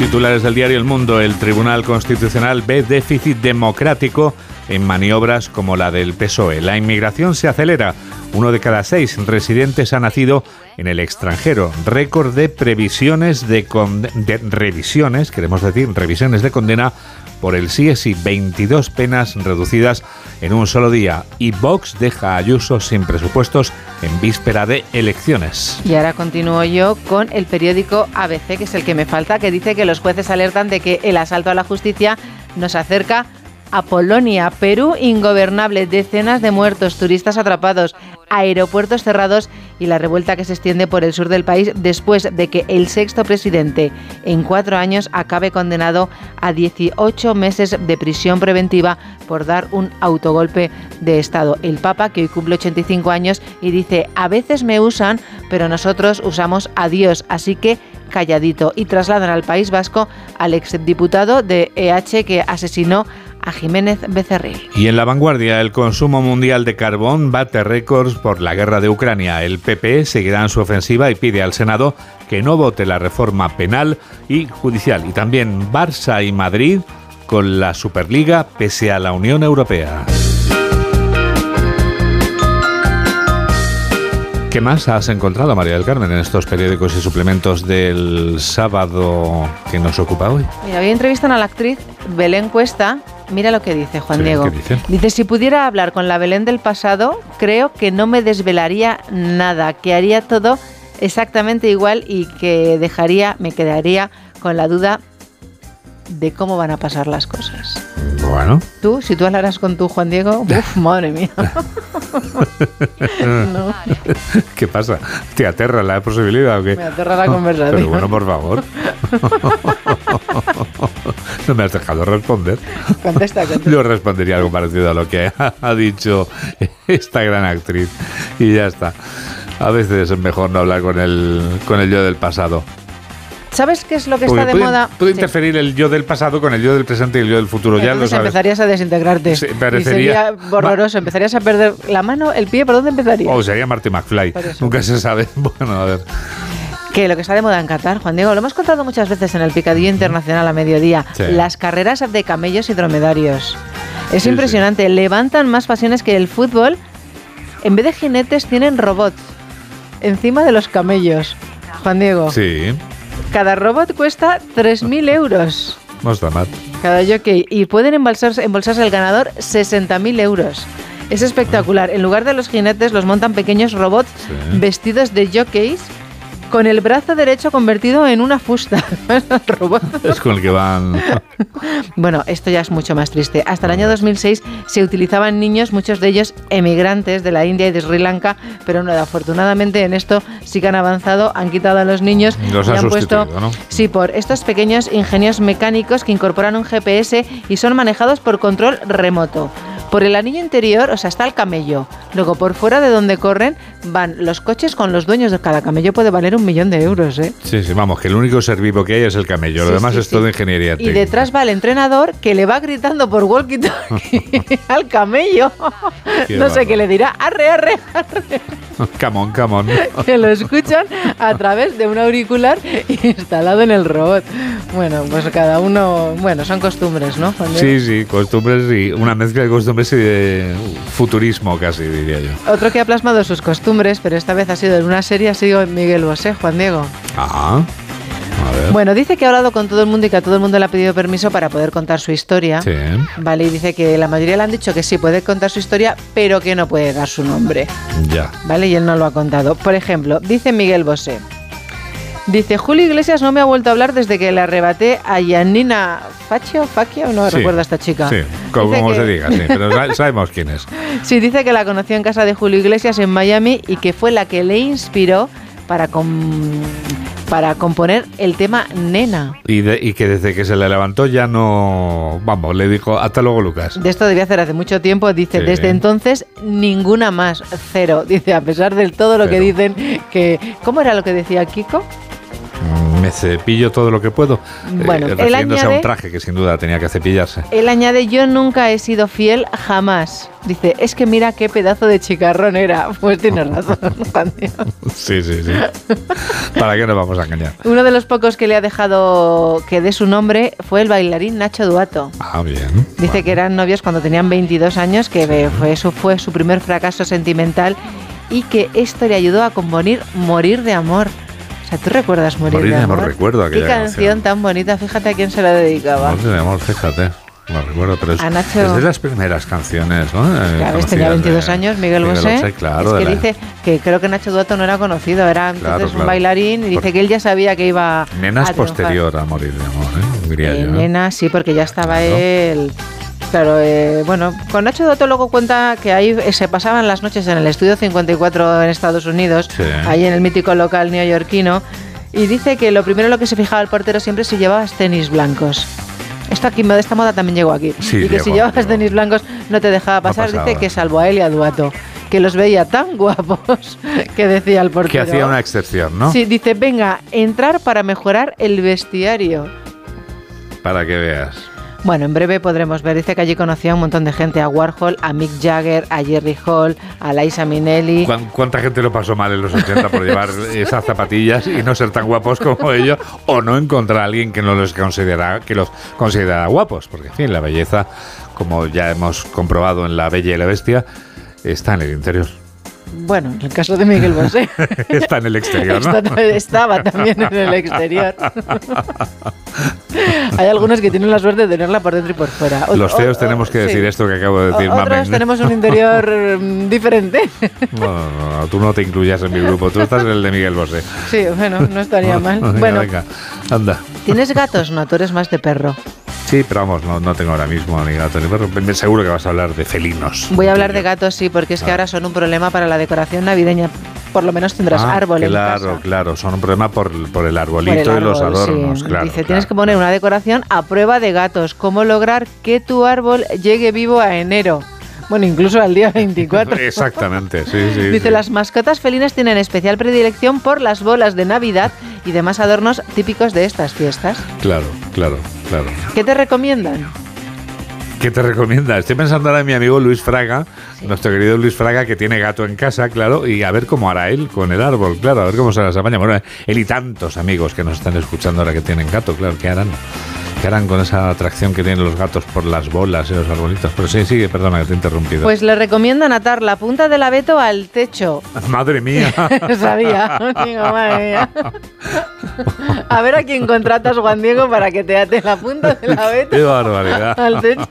Titulares del diario El Mundo. El Tribunal Constitucional ve déficit democrático en maniobras como la del PSOE. La inmigración se acelera. 1 de cada 6 residentes ha nacido en el extranjero. Récord de revisiones de condena por el sí es sí, 22 penas reducidas en un solo día. Y Vox deja a Ayuso sin presupuestos en víspera de elecciones. Y ahora continúo yo con el periódico ABC, que es el que me falta, que dice que los jueces alertan de que el asalto a la justicia nos acerca a Polonia. Perú ingobernable, decenas de muertos, turistas atrapados, aeropuertos cerrados y la revuelta que se extiende por el sur del país después de que el sexto presidente en 4 años acabe condenado a 18 meses de prisión preventiva por dar un autogolpe de Estado. El Papa, que hoy cumple 85 años, y dice: a veces me usan, pero nosotros usamos a Dios, así que calladito. Y trasladan al País Vasco al exdiputado de EH que asesinó a Jiménez Becerril. Y en La Vanguardia, el consumo mundial de carbón bate récords por la guerra de Ucrania. El PP seguirá en su ofensiva y pide al Senado que no vote la reforma penal y judicial. Y también Barça y Madrid con la Superliga pese a la Unión Europea. ¿Qué más has encontrado, María del Carmen, en estos periódicos y suplementos del sábado que nos ocupa hoy? Mira, hoy entrevistan a la actriz Belén Cuesta. Mira lo que dice, Juan Diego. ¿Qué dice? Dice: si pudiera hablar con la Belén del pasado, creo que no me desvelaría nada, que haría todo exactamente igual y que me quedaría con la duda de cómo van a pasar las cosas. Bueno. Tú, si tú hablaras con tu Juan Diego, ¡uf, madre mía! No. ¿Qué pasa? ¿Te aterra la posibilidad o qué? Me aterra la conversación. Pero bueno, por favor. No me has dejado responder. Contesta. Yo respondería algo parecido a lo que ha dicho esta gran actriz. Y ya está. A veces es mejor no hablar con el yo del pasado. ¿Sabes qué es lo que está de moda? Puede interferir el yo del pasado con el yo del presente y el yo del futuro. Entonces ya lo sabes. Empezarías a desintegrarte. Sí, sería horroroso. Empezarías a perder la mano, el pie. ¿Por dónde empezarías? O sería Marty McFly. Nunca se sabe. Bueno, a ver. Que lo que está de moda en Qatar, Juan Diego, lo hemos contado muchas veces en el Picadillo Internacional a mediodía. Sí. Las carreras de camellos y dromedarios. Es impresionante. Sí. Levantan más pasiones que el fútbol. En vez de jinetes, tienen robots encima de los camellos, Juan Diego. Sí. Cada robot cuesta 3.000 euros. No está mal. Cada jockey. Y pueden embolsarse el ganador 60.000 euros. Es espectacular. En lugar de los jinetes, los montan pequeños robots vestidos de jockeys con el brazo derecho convertido en una fusta. Es con el que van. Bueno, esto ya es mucho más triste. Hasta el año 2006 se utilizaban niños, muchos de ellos emigrantes de la India y de Sri Lanka, pero no, afortunadamente en esto sí que han avanzado, han quitado a los niños y han puesto, ¿no? Sí, por estos pequeños ingenios mecánicos que incorporan un GPS y son manejados por control remoto. Por el anillo interior, o sea, está el camello. Luego, por fuera de donde corren, van los coches con los dueños. De cada camello puede valer 1.000.000 de euros, ¿eh? Sí, sí, vamos, que el único ser vivo que hay es el camello. Lo demás es todo ingeniería técnica. Y detrás va el entrenador que le va gritando por walkie-talkie al camello. Qué le dirá. Arre, arre, arre. Come on, come on. Que lo escuchan a través de un auricular instalado en el robot. Bueno, pues cada uno... Bueno, son costumbres, ¿no, Juan Diego? Sí, costumbres y una mezcla de costumbres y de futurismo, casi diría yo. Otro que ha plasmado sus costumbres, pero esta vez ha sido en una serie, ha sido Miguel Bosé, Juan Diego. Ajá. A ver. Bueno, dice que ha hablado con todo el mundo y que a todo el mundo le ha pedido permiso para poder contar su historia. Sí. Vale, y dice que la mayoría le han dicho que sí puede contar su historia, pero que no puede dar su nombre. Ya. Vale, y él no lo ha contado. Por ejemplo, dice Miguel Bosé. Dice: Julio Iglesias no me ha vuelto a hablar desde que le arrebaté a Janina Faccio, no recuerdo a esta chica. Sí, como se diga, sí, pero sabemos quién es. Sí, dice que la conoció en casa de Julio Iglesias en Miami y que fue la que le inspiró para para componer el tema Nena. Y que desde que se le levantó ya no... Vamos, le dijo hasta luego, Lucas. De esto debía hacer hace mucho tiempo, dice, sí. Desde entonces ninguna más, cero. Dice, a pesar del todo lo que dicen que... ¿Cómo era lo que decía Kiko? Me cepillo todo lo que puedo, bueno, refiriéndose a un traje que sin duda tenía que cepillarse. Él añade, yo nunca he sido fiel jamás. Dice, es que mira qué pedazo de chicarrón era. Pues tienes razón, Juan Diego. Sí, sí, sí. ¿Para qué nos vamos a engañar? Uno de los pocos que le ha dejado que dé su nombre fue el bailarín Nacho Duato. Ah, bien. Dice que eran novios cuando tenían 22 años, que eso fue su primer fracaso sentimental y que esto le ayudó a componer Morir de Amor. ¿Tú recuerdas Morir de Amor? Recuerdo aquella canción tan bonita, fíjate a quién se la dedicaba. Morir de Amor, fíjate, no recuerdo, pero es, Nacho... es de las primeras canciones, ¿no? Claro, tenía 22 años, Miguel Bosé, claro, es que dice que creo que Nacho Duato no era conocido, era entonces un bailarín y dice que él ya sabía que iba Nena es posterior a Morir de Amor, diría yo. Nena, sí, porque ya estaba él... Claro, bueno, con Nacho Duato luego cuenta que ahí se pasaban las noches en el Estudio 54 en Estados Unidos, ahí en el mítico local neoyorquino, y dice que lo primero en lo que se fijaba el portero siempre si llevabas tenis blancos. Esta moda también llegó aquí. Sí, y que si llevabas tenis blancos no te dejaba pasar, dice que salvo a él y a Duato, que los veía tan guapos que decía el portero... Que hacía una excepción, ¿no? Sí, dice, venga, entrar para mejorar el vestiario. Para que veas... Bueno, en breve podremos ver, dice que allí conocía a un montón de gente, a Warhol, a Mick Jagger, a Jerry Hall, a Liza Minnelli. ¿Cuánta gente lo pasó mal en los 80 por llevar esas zapatillas y no ser tan guapos como ellos, o no encontrar a alguien que no los considerara guapos? Porque, en fin, la belleza, como ya hemos comprobado en La Bella y la Bestia, está en el interior. Bueno, en el caso de Miguel Bosé. Está en el exterior, ¿no? Estaba también en el exterior. Hay algunos que tienen la suerte de tenerla por dentro y por fuera. Los CEOs tenemos que decir esto que acabo de decir, Mamen. Otros tenemos un interior diferente. No, tú no te incluyas en mi grupo, tú estás en el de Miguel Bosé. Sí, bueno, no estaría mal. Venga, bueno, venga, anda. ¿Tienes gatos? No, tú eres más de perro. Sí, pero vamos, no tengo ahora mismo ni gato ni perro. Seguro que vas a hablar de felinos. Voy a hablar de gatos, sí, porque es que ahora son un problema para la decoración navideña. Por lo menos tendrás árboles. Claro, claro, son un problema por el arbolito y los adornos. Sí. Claro, dice, tienes que poner una decoración a prueba de gatos. ¿Cómo lograr que tu árbol llegue vivo a enero? Bueno, incluso al día 24. Exactamente, sí, sí. Dice, las mascotas felinas tienen especial predilección por las bolas de Navidad y demás adornos típicos de estas fiestas. Claro, claro, claro. ¿Qué te recomiendan? ¿Qué te recomiendas? Estoy pensando ahora en mi amigo Luis Fraga, nuestro querido Luis Fraga, que tiene gato en casa, claro, y a ver cómo hará él con el árbol, claro, a ver cómo se las apaña. Bueno, él y tantos amigos que nos están escuchando ahora que tienen gato, claro, ¿qué harán? ¿Qué harán con esa atracción que tienen los gatos por las bolas y los arbolitos? Pero sí, sigue, perdona que te he interrumpido. Pues le recomiendan atar la punta del abeto al techo. ¡Madre mía! Sabía, digo, madre mía. A ver a quién contratas, Juan Diego, para que te ate la punta del abeto. ¡Qué barbaridad! Al techo.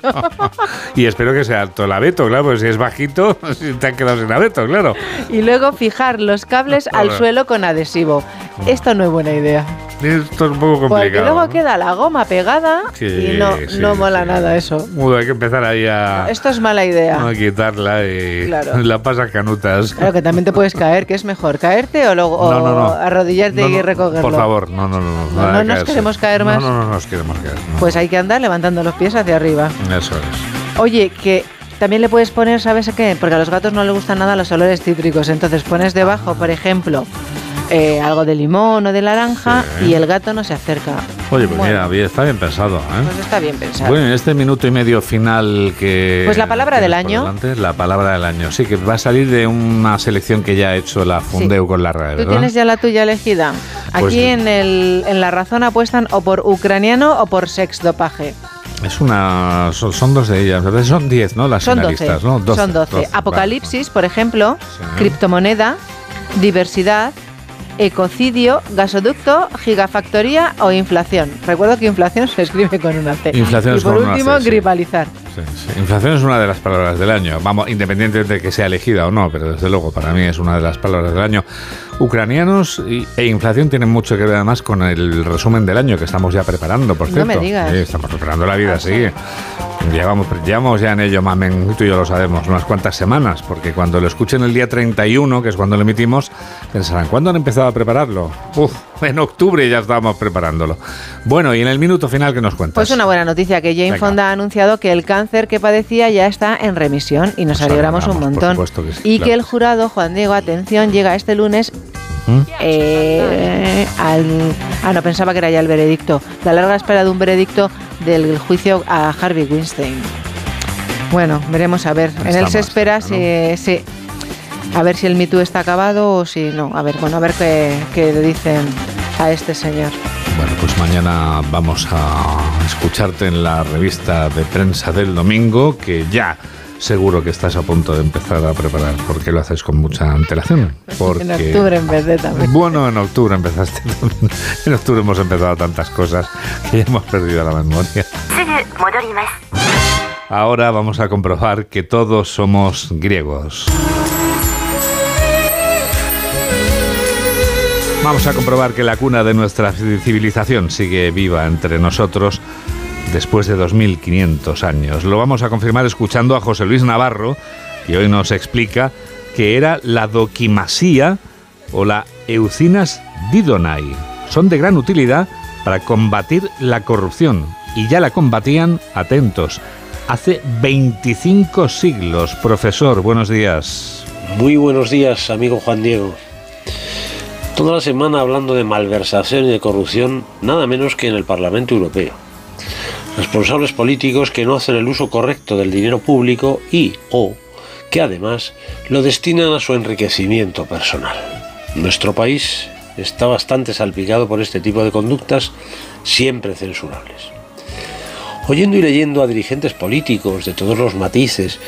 Y espero que sea alto el abeto, claro, porque si es bajito, te han quedado sin abeto, claro. Y luego fijar los cables al suelo con adhesivo. Esto no es buena idea. Esto es un poco complicado. Porque luego queda la goma pegada y no mola nada eso. Hay que empezar ahí a... Esto es mala idea. A quitarla y la pasas canutas. Claro, que también te puedes caer. ¿Qué es mejor? ¿Caerte o arrodillarte y recogerlo? Por favor, no. No nos queremos caer más. No nos queremos caer. No. Pues hay que andar levantando los pies hacia arriba. Eso es. Oye, que... También le puedes poner, ¿sabes qué? Porque a los gatos no les gustan nada los olores cítricos. Entonces pones debajo, por ejemplo, algo de limón o de naranja y el gato no se acerca. Oye, pues mira, está bien pensado, ¿eh? Pues está bien pensado. Bueno, en este minuto y medio final que... Pues la palabra del año. La palabra del año. Sí, que va a salir de una selección que ya ha hecho la Fundeu con la RAE, ¿verdad? Tú tienes ya la tuya elegida. Aquí pues, en La Razón apuestan o por ucraniano o por sexdopaje. Son dos de ellas, ¿verdad? Son 10, ¿no? Las finalistas, ¿no? 12, son 12. Apocalipsis, por ejemplo, criptomoneda, diversidad, ecocidio, gasoducto, gigafactoría o inflación. Recuerdo que inflación se escribe con una C. Inflación y por último, gripalizar. Sí, sí. Inflación es una de las palabras del año. Vamos, independiente de que sea elegida o no, pero desde luego para mí es una de las palabras del año. Ucranianos e inflación tienen mucho que ver además con el resumen del año que estamos ya preparando, por cierto. No me digas. Sí, estamos preparando la vida, sí. Llevamos ya en ello, Mamen, tú y yo lo sabemos, unas cuantas semanas, porque cuando lo escuchen el día 31, que es cuando lo emitimos, pensarán, ¿cuándo han empezado a prepararlo? Uf, en octubre ya estábamos preparándolo. Bueno, y en el minuto final, ¿qué nos cuentas? Pues una buena noticia, que Jane Fonda ha anunciado que el cáncer que padecía ya está en remisión, y nos alegramos un montón. Por supuesto que sí, y claro, que el jurado, Juan Diego, atención, llega este lunes... pensaba que era ya el veredicto. La larga espera de un veredicto del juicio a Harvey Weinstein. Bueno, veremos a ver. En él se espera, ¿no? A ver si el Me Too está acabado o si no. A ver, bueno, a ver qué le dicen a este señor. Bueno, pues mañana vamos a escucharte en la revista de prensa del domingo, que ya... Seguro que estás a punto de empezar a preparar, porque lo haces con mucha antelación. Porque en octubre empecé también. Bueno, en octubre empezaste también. En octubre hemos empezado tantas cosas que ya hemos perdido la memoria. Ahora vamos a comprobar que todos somos griegos. Vamos a comprobar que la cuna de nuestra civilización sigue viva entre nosotros después de 2.500 años. Lo vamos a confirmar escuchando a José Luis Navarro, que hoy nos explica que era la doquimasía o la Eucinas Didonai. Son de gran utilidad para combatir la corrupción, y ya la combatían, atentos, hace 25 siglos. Profesor, buenos días. Muy buenos días, amigo Juan Diego. Toda la semana hablando de malversación y de corrupción, nada menos que en el Parlamento Europeo. Responsables políticos que no hacen el uso correcto del dinero público y o que además lo destinan a su enriquecimiento personal. Nuestro país está bastante salpicado por este tipo de conductas siempre censurables. Oyendo y leyendo a dirigentes políticos de todos los matices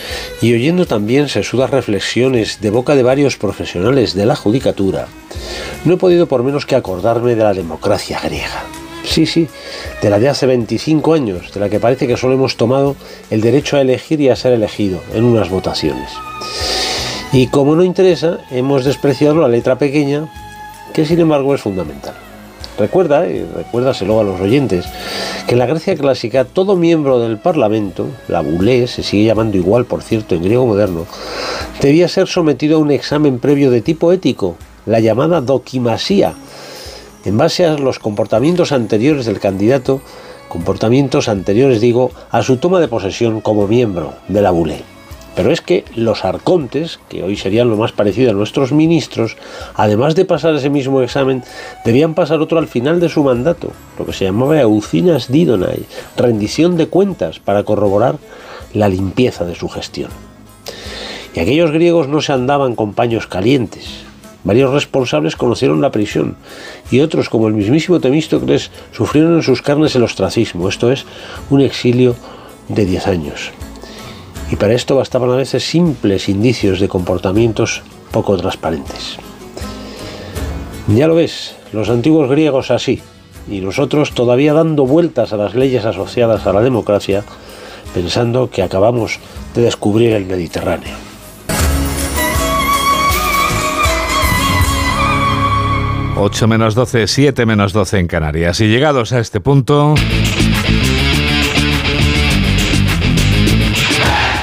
y oyendo también sesudas reflexiones de boca de varios profesionales de la judicatura, no he podido por menos que acordarme de la democracia griega. Sí, de la de hace 25 años, de la que parece que solo hemos tomado el derecho a elegir y a ser elegido en unas votaciones. Y como no interesa, hemos despreciado la letra pequeña, que sin embargo es fundamental. Recuerda, y recuérdaselo a los oyentes, que en la Grecia clásica todo miembro del Parlamento, la bulé, se sigue llamando igual por cierto en griego moderno, debía ser sometido a un examen previo de tipo ético, la llamada doquimasía, en base a los comportamientos anteriores del candidato, a su toma de posesión como miembro de la bulé. Pero es que los arcontes, que hoy serían lo más parecido a nuestros ministros, además de pasar ese mismo examen, debían pasar otro al final de su mandato, lo que se llamaba Eucinas Didonai, rendición de cuentas, para corroborar la limpieza de su gestión. Y aquellos griegos no se andaban con paños calientes. Varios responsables conocieron la prisión y otros, como el mismísimo Temístocles, sufrieron en sus carnes el ostracismo, esto es, un exilio de 10 años. Y para esto bastaban a veces simples indicios de comportamientos poco transparentes. Ya lo ves, los antiguos griegos así, y nosotros todavía dando vueltas a las leyes asociadas a la democracia, pensando que acabamos de descubrir el Mediterráneo. ...8 menos 12, 7 menos 12 en Canarias... ...y llegados a este punto...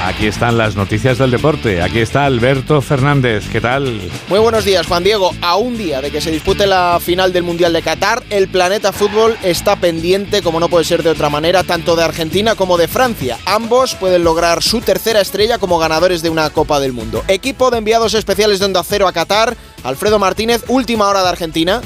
...aquí están las noticias del deporte... ...aquí está Alberto Fernández, ¿qué tal? Muy buenos días, Juan Diego... ...a un día de que se dispute la final del Mundial de Qatar... ...el planeta fútbol está pendiente... ...como no puede ser de otra manera... ...tanto de Argentina como de Francia... ...ambos pueden lograr su tercera estrella... ...como ganadores de una Copa del Mundo... ...equipo de enviados especiales de Onda Cero a Qatar... Alfredo Martínez, última hora de Argentina.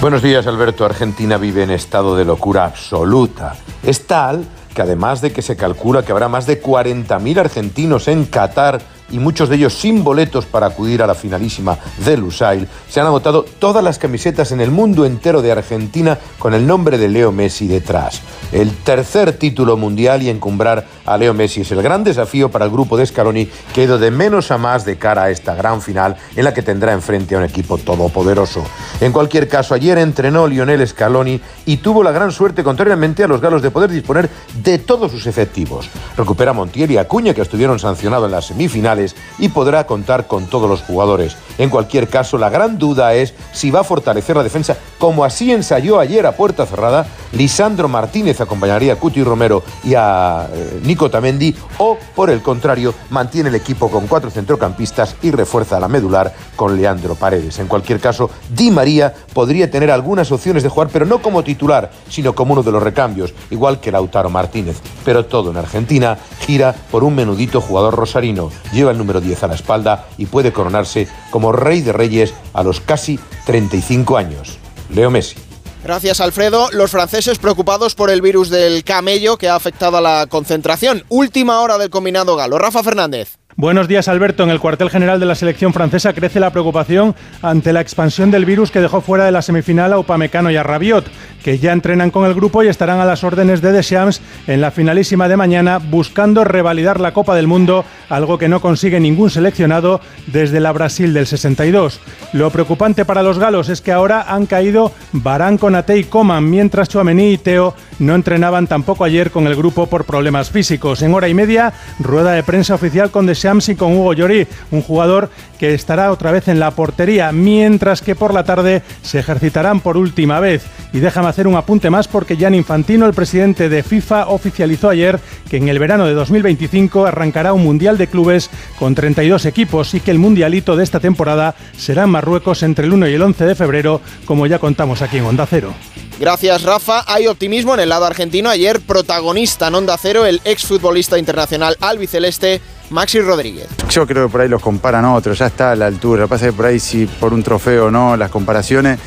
Buenos días, Alberto. Argentina vive en estado de locura absoluta. Es tal que además de que se calcula que habrá más de 40.000 argentinos en Qatar y muchos de ellos sin boletos para acudir a la finalísima de Lusail, se han agotado todas las camisetas en el mundo entero de Argentina con el nombre de Leo Messi detrás. El tercer título mundial y encumbrar a Leo Messi es el gran desafío para el grupo de Scaloni, que ha ido de menos a más de cara a esta gran final en la que tendrá enfrente a un equipo todopoderoso. En cualquier caso, ayer entrenó Lionel Scaloni y tuvo la gran suerte, contrariamente a los galos, de poder disponer de todos sus efectivos. Recupera a Montiel y Acuña, que estuvieron sancionados en las semifinales, finales y podrá contar con todos los jugadores. En cualquier caso, la gran duda es si va a fortalecer la defensa, como así ensayó ayer a puerta cerrada. Lisandro Martínez acompañaría a Cuti Romero y a Nico Tamendi, o por el contrario, mantiene el equipo con 4 centrocampistas y refuerza la medular con Leandro Paredes. En cualquier caso, Di María podría tener algunas opciones de jugar, pero no como titular, sino como uno de los recambios, igual que Lautaro Martínez. Pero todo en Argentina gira por un menudito jugador rosarino. Lleva el número 10 a la espalda y puede coronarse como rey de reyes a los casi 35 años. Leo Messi. Gracias, Alfredo. Los franceses preocupados por el virus del camello que ha afectado a la concentración. Última hora del combinado galo. Rafa Fernández. Buenos días, Alberto. En el cuartel general de la selección francesa crece la preocupación ante la expansión del virus que dejó fuera de la semifinal a Upamecano y a Rabiot, que ya entrenan con el grupo y estarán a las órdenes de Deschamps en la finalísima de mañana, buscando revalidar la Copa del Mundo, algo que no consigue ningún seleccionado desde la Brasil del 62. Lo preocupante para los galos es que ahora han caído Varane, Konaté y Coman, mientras Tchouaméni y Teo no entrenaban tampoco ayer con el grupo por problemas físicos. En hora y media, rueda de prensa oficial con Deschamps y con Hugo Lloris, un jugador que estará otra vez en la portería, mientras que por la tarde se ejercitarán por última vez. Y déjame hacer un apunte más, porque Gianni Infantino, el presidente de FIFA, oficializó ayer que en el verano de 2025 arrancará un mundial de clubes con 32 equipos y que el mundialito de esta temporada será en Marruecos entre el 1 y el 11 de febrero, como ya contamos aquí en Onda Cero. Gracias, Rafa. Hay optimismo en el lado argentino. Ayer, protagonista en Onda Cero, el exfutbolista internacional albiceleste Maxi Rodríguez. Yo creo que por ahí los comparan a otros, ya está a la altura. Lo que pasa es que por ahí, si por un trofeo o no, las comparaciones,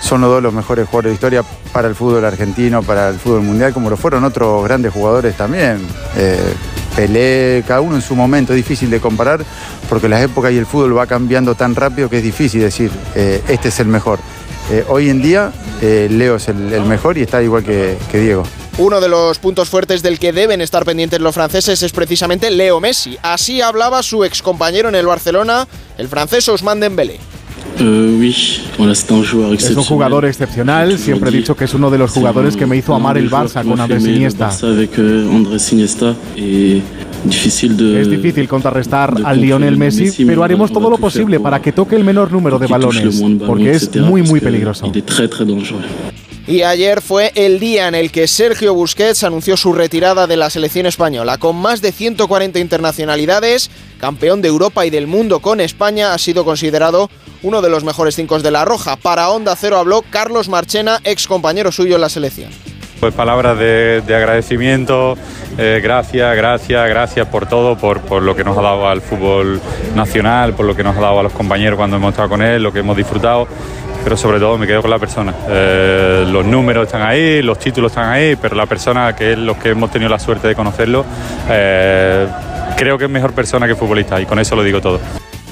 son los dos los mejores jugadores de historia para el fútbol argentino, para el fútbol mundial, como lo fueron otros grandes jugadores también. Pelé, cada uno en su momento, es difícil de comparar, porque las épocas y el fútbol va cambiando tan rápido que es difícil decir, este es el mejor. Hoy en día, Leo es el mejor y está igual que Diego. Uno de los puntos fuertes del que deben estar pendientes los franceses es precisamente Leo Messi. Así hablaba su excompañero en el Barcelona, el francés Ousmane Dembélé. Es un jugador excepcional. Siempre he dicho que es uno de los jugadores que me hizo amar el Barça con Andrés Iniesta. Es difícil contrarrestar al Lionel Messi, pero haremos todo lo posible para que toque el menor número de balones, porque es muy, muy peligroso. Y ayer fue el día en el que Sergio Busquets anunció su retirada de la selección española. Con más de 140 internacionalidades, campeón de Europa y del mundo con España, ha sido considerado uno de los mejores 5 de la Roja. Para Onda Cero habló Carlos Marchena, ex compañero suyo en la selección. Pues palabras de agradecimiento, gracias por todo, por lo que nos ha dado al fútbol nacional, por lo que nos ha dado a los compañeros cuando hemos estado con él, lo que hemos disfrutado. Pero sobre todo me quedo con la persona. Los números están ahí, los títulos están ahí, pero la persona, que es los que hemos tenido la suerte de conocerlo, creo que es mejor persona que futbolista, y con eso lo digo todo.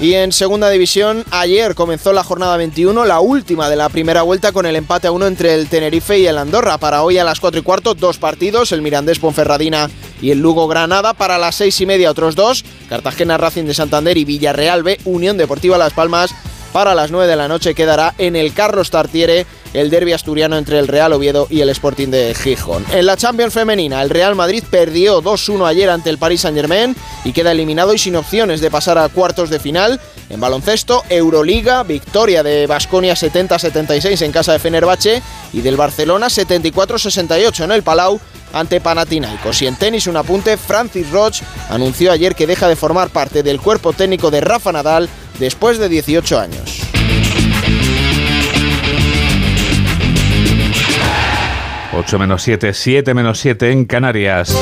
Y en segunda división, ayer comenzó la jornada 21, la última de la primera vuelta, con el empate a 1 entre el Tenerife y el Andorra. Para hoy a las 4:15, 2 partidos, el Mirandés Ponferradina y el Lugo Granada. Para las 6:30, otros 2, Cartagena Racing de Santander y Villarreal B, Unión Deportiva Las Palmas. Para las 9:00 p.m. quedará en el Carlos Tartiere el derbi asturiano entre el Real Oviedo y el Sporting de Gijón. En la Champions femenina, el Real Madrid perdió 2-1 ayer ante el Paris Saint-Germain y queda eliminado y sin opciones de pasar a cuartos de final. En baloncesto, Euroliga, victoria de Baskonia 70-76 en casa de Fenerbahce y del Barcelona 74-68 en el Palau ante Panathinaikos. Y en tenis, un apunte, Francis Roch anunció ayer que deja de formar parte del cuerpo técnico de Rafa Nadal después de 18 años. -7 en Canarias.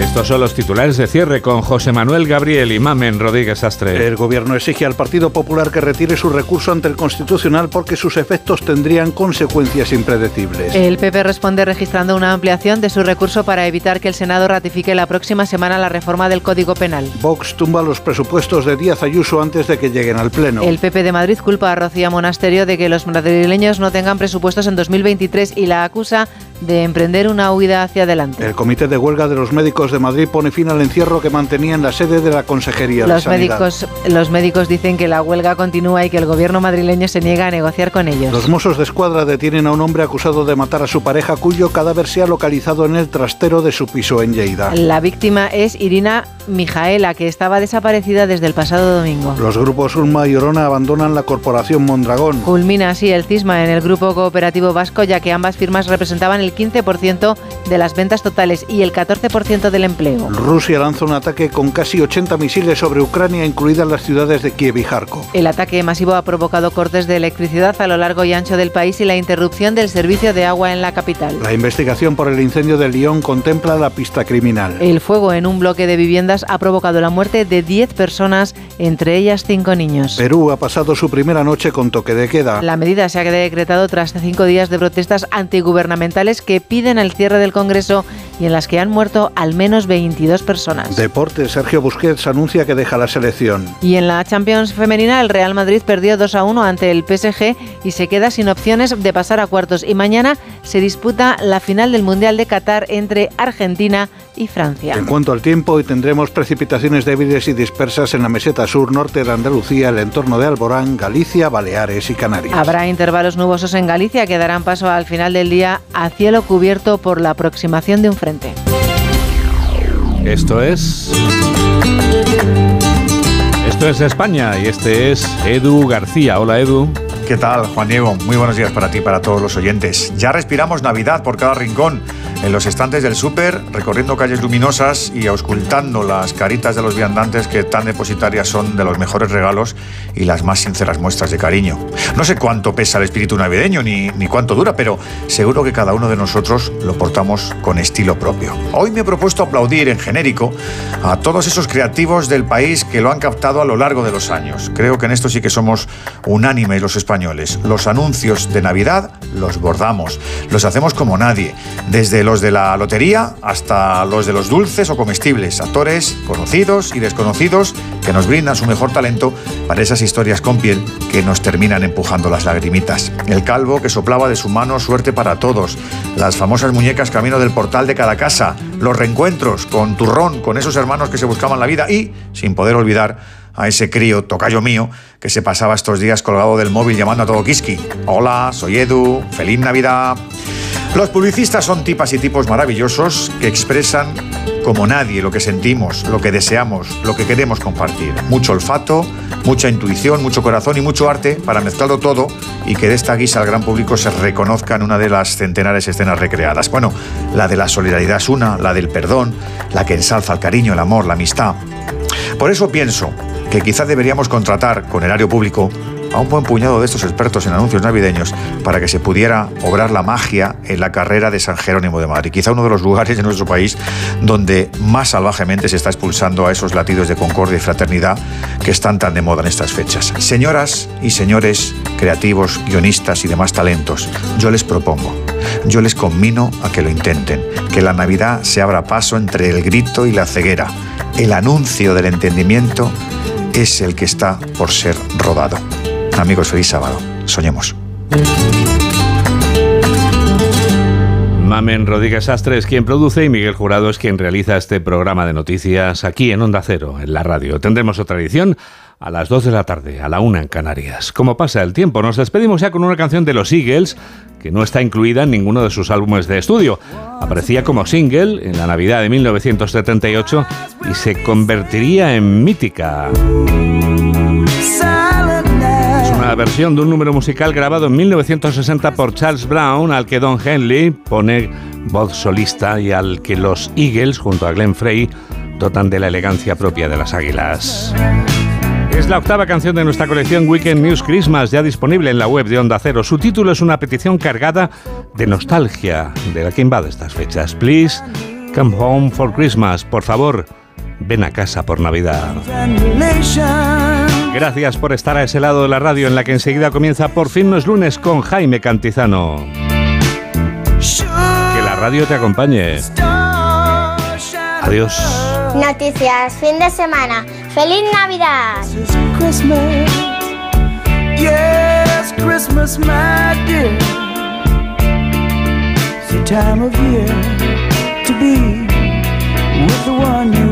Estos son los titulares de cierre con José Manuel Gabriel y Mamen Rodríguez Astre. El Gobierno exige al Partido Popular que retire su recurso ante el Constitucional porque sus efectos tendrían consecuencias impredecibles. El PP responde registrando una ampliación de su recurso para evitar que el Senado ratifique la próxima semana la reforma del Código Penal. Vox tumba los presupuestos de Díaz Ayuso antes de que lleguen al Pleno. El PP de Madrid culpa a Rocío Monasterio de que los madrileños no tengan presupuestos en 2023 y la acusa de emprender una huida hacia adelante. El Comité de Huelga de los Médicos de Madrid pone fin al encierro que mantenía en la sede de la Consejería de Sanidad. Los médicos dicen que la huelga continúa y que el gobierno madrileño se niega a negociar con ellos. Los Mossos de Escuadra detienen a un hombre acusado de matar a su pareja, cuyo cadáver se ha localizado en el trastero de su piso en Lleida. La víctima es Irina Mijaela, que estaba desaparecida desde el pasado domingo. Los grupos Ulma y Orona abandonan la corporación Mondragón. Culmina así el cisma en el grupo cooperativo vasco, ya que ambas firmas representaban el 15% de las ventas totales y el 14% del empleo. Rusia lanza un ataque con casi 80 misiles sobre Ucrania, incluidas las ciudades de Kiev y Járkov. El ataque masivo ha provocado cortes de electricidad a lo largo y ancho del país y la interrupción del servicio de agua en la capital. La investigación por el incendio de Lyon contempla la pista criminal. El fuego en un bloque de viviendas ha provocado la muerte de 10 personas, entre ellas 5 niños. Perú ha pasado su primera noche con toque de queda. La medida se ha decretado tras 5 días de protestas antigubernamentales que piden el cierre del Congreso y en las que han muerto al menos 22 personas. Deportes, Sergio Busquets anuncia que deja la selección. Y en la Champions femenina, el Real Madrid perdió 2-1 ante el PSG y se queda sin opciones de pasar a cuartos. Y mañana se disputa la final del Mundial de Qatar entre Argentina y Francia. En cuanto al tiempo, hoy tendremos precipitaciones débiles y dispersas en la meseta sur, norte de Andalucía, el entorno de Alborán, Galicia, Baleares y Canarias. Habrá intervalos nubosos en Galicia que darán paso al final del día a cielo cubierto por la aproximación de un frente. Esto es España y este es Edu García. Hola, Edu. ¿Qué tal, Juan Diego? Muy buenos días para ti y para todos los oyentes. Ya respiramos Navidad por cada rincón, en los estantes del súper, recorriendo calles luminosas y auscultando las caritas de los viandantes, que tan depositarias son de los mejores regalos y las más sinceras muestras de cariño. No sé cuánto pesa el espíritu navideño ni cuánto dura, pero seguro que cada uno de nosotros lo portamos con estilo propio. Hoy me he propuesto aplaudir en genérico a todos esos creativos del país que lo han captado a lo largo de los años. Creo que en esto sí que somos unánimes los españoles. Los anuncios de Navidad los bordamos, los hacemos como nadie, desde los de la lotería hasta los de los dulces o comestibles, actores conocidos y desconocidos que nos brindan su mejor talento para esas historias con piel que nos terminan empujando las lagrimitas. El calvo que soplaba de su mano suerte para todos, las famosas muñecas camino del portal de cada casa, los reencuentros con turrón, con esos hermanos que se buscaban la vida y, sin poder olvidar, a ese crío, tocayo mío, que se pasaba estos días colgado del móvil llamando a todo Kiski. Hola, soy Edu, feliz Navidad. Los publicistas son tipas y tipos maravillosos que expresan como nadie lo que sentimos, lo que deseamos, lo que queremos compartir. Mucho olfato, mucha intuición, mucho corazón y mucho arte para mezclarlo todo y que de esta guisa el gran público se reconozca en una de las centenares escenas recreadas. Bueno, la de la solidaridad es una, la del perdón, la que ensalza el cariño, el amor, la amistad. Por eso pienso que quizá deberíamos contratar con erario público a un buen puñado de estos expertos en anuncios navideños para que se pudiera obrar la magia en la carrera de San Jerónimo de Madrid. Quizá uno de los lugares de nuestro país donde más salvajemente se está expulsando a esos latidos de concordia y fraternidad que están tan de moda en estas fechas. Señoras y señores, creativos, guionistas y demás talentos, yo les propongo, yo les conmino a que lo intenten, que la Navidad se abra paso entre el grito y la ceguera. El anuncio del entendimiento es el que está por ser rodado. Amigos, feliz sábado. Soñemos. Mamen Rodríguez Astre es quien produce y Miguel Jurado es quien realiza este programa de noticias aquí en Onda Cero, en la radio. Tendremos otra edición a las 2 de la tarde, a la 1 en Canarias. Como pasa el tiempo, nos despedimos ya con una canción de los Eagles que no está incluida en ninguno de sus álbumes de estudio. Aparecía como single en la Navidad de 1978 y se convertiría en mítica. La versión de un número musical grabado en 1960 por Charles Brown, al que Don Henley pone voz solista y al que los Eagles, junto a Glenn Frey, dotan de la elegancia propia de las águilas. Es la octava canción de nuestra colección Weekend News Christmas, ya disponible en la web de Onda Cero. Su título es una petición cargada de nostalgia de la que invade estas fechas. Please, come home for Christmas. Por favor, ven a casa por Navidad. Gracias por estar a ese lado de la radio, en la que enseguida comienza Por fin no es lunes con Jaime Cantizano. Que la radio te acompañe. Adiós. Noticias, fin de semana. ¡Feliz Navidad! Yes, Christmas, my dear. time of year to be with the one you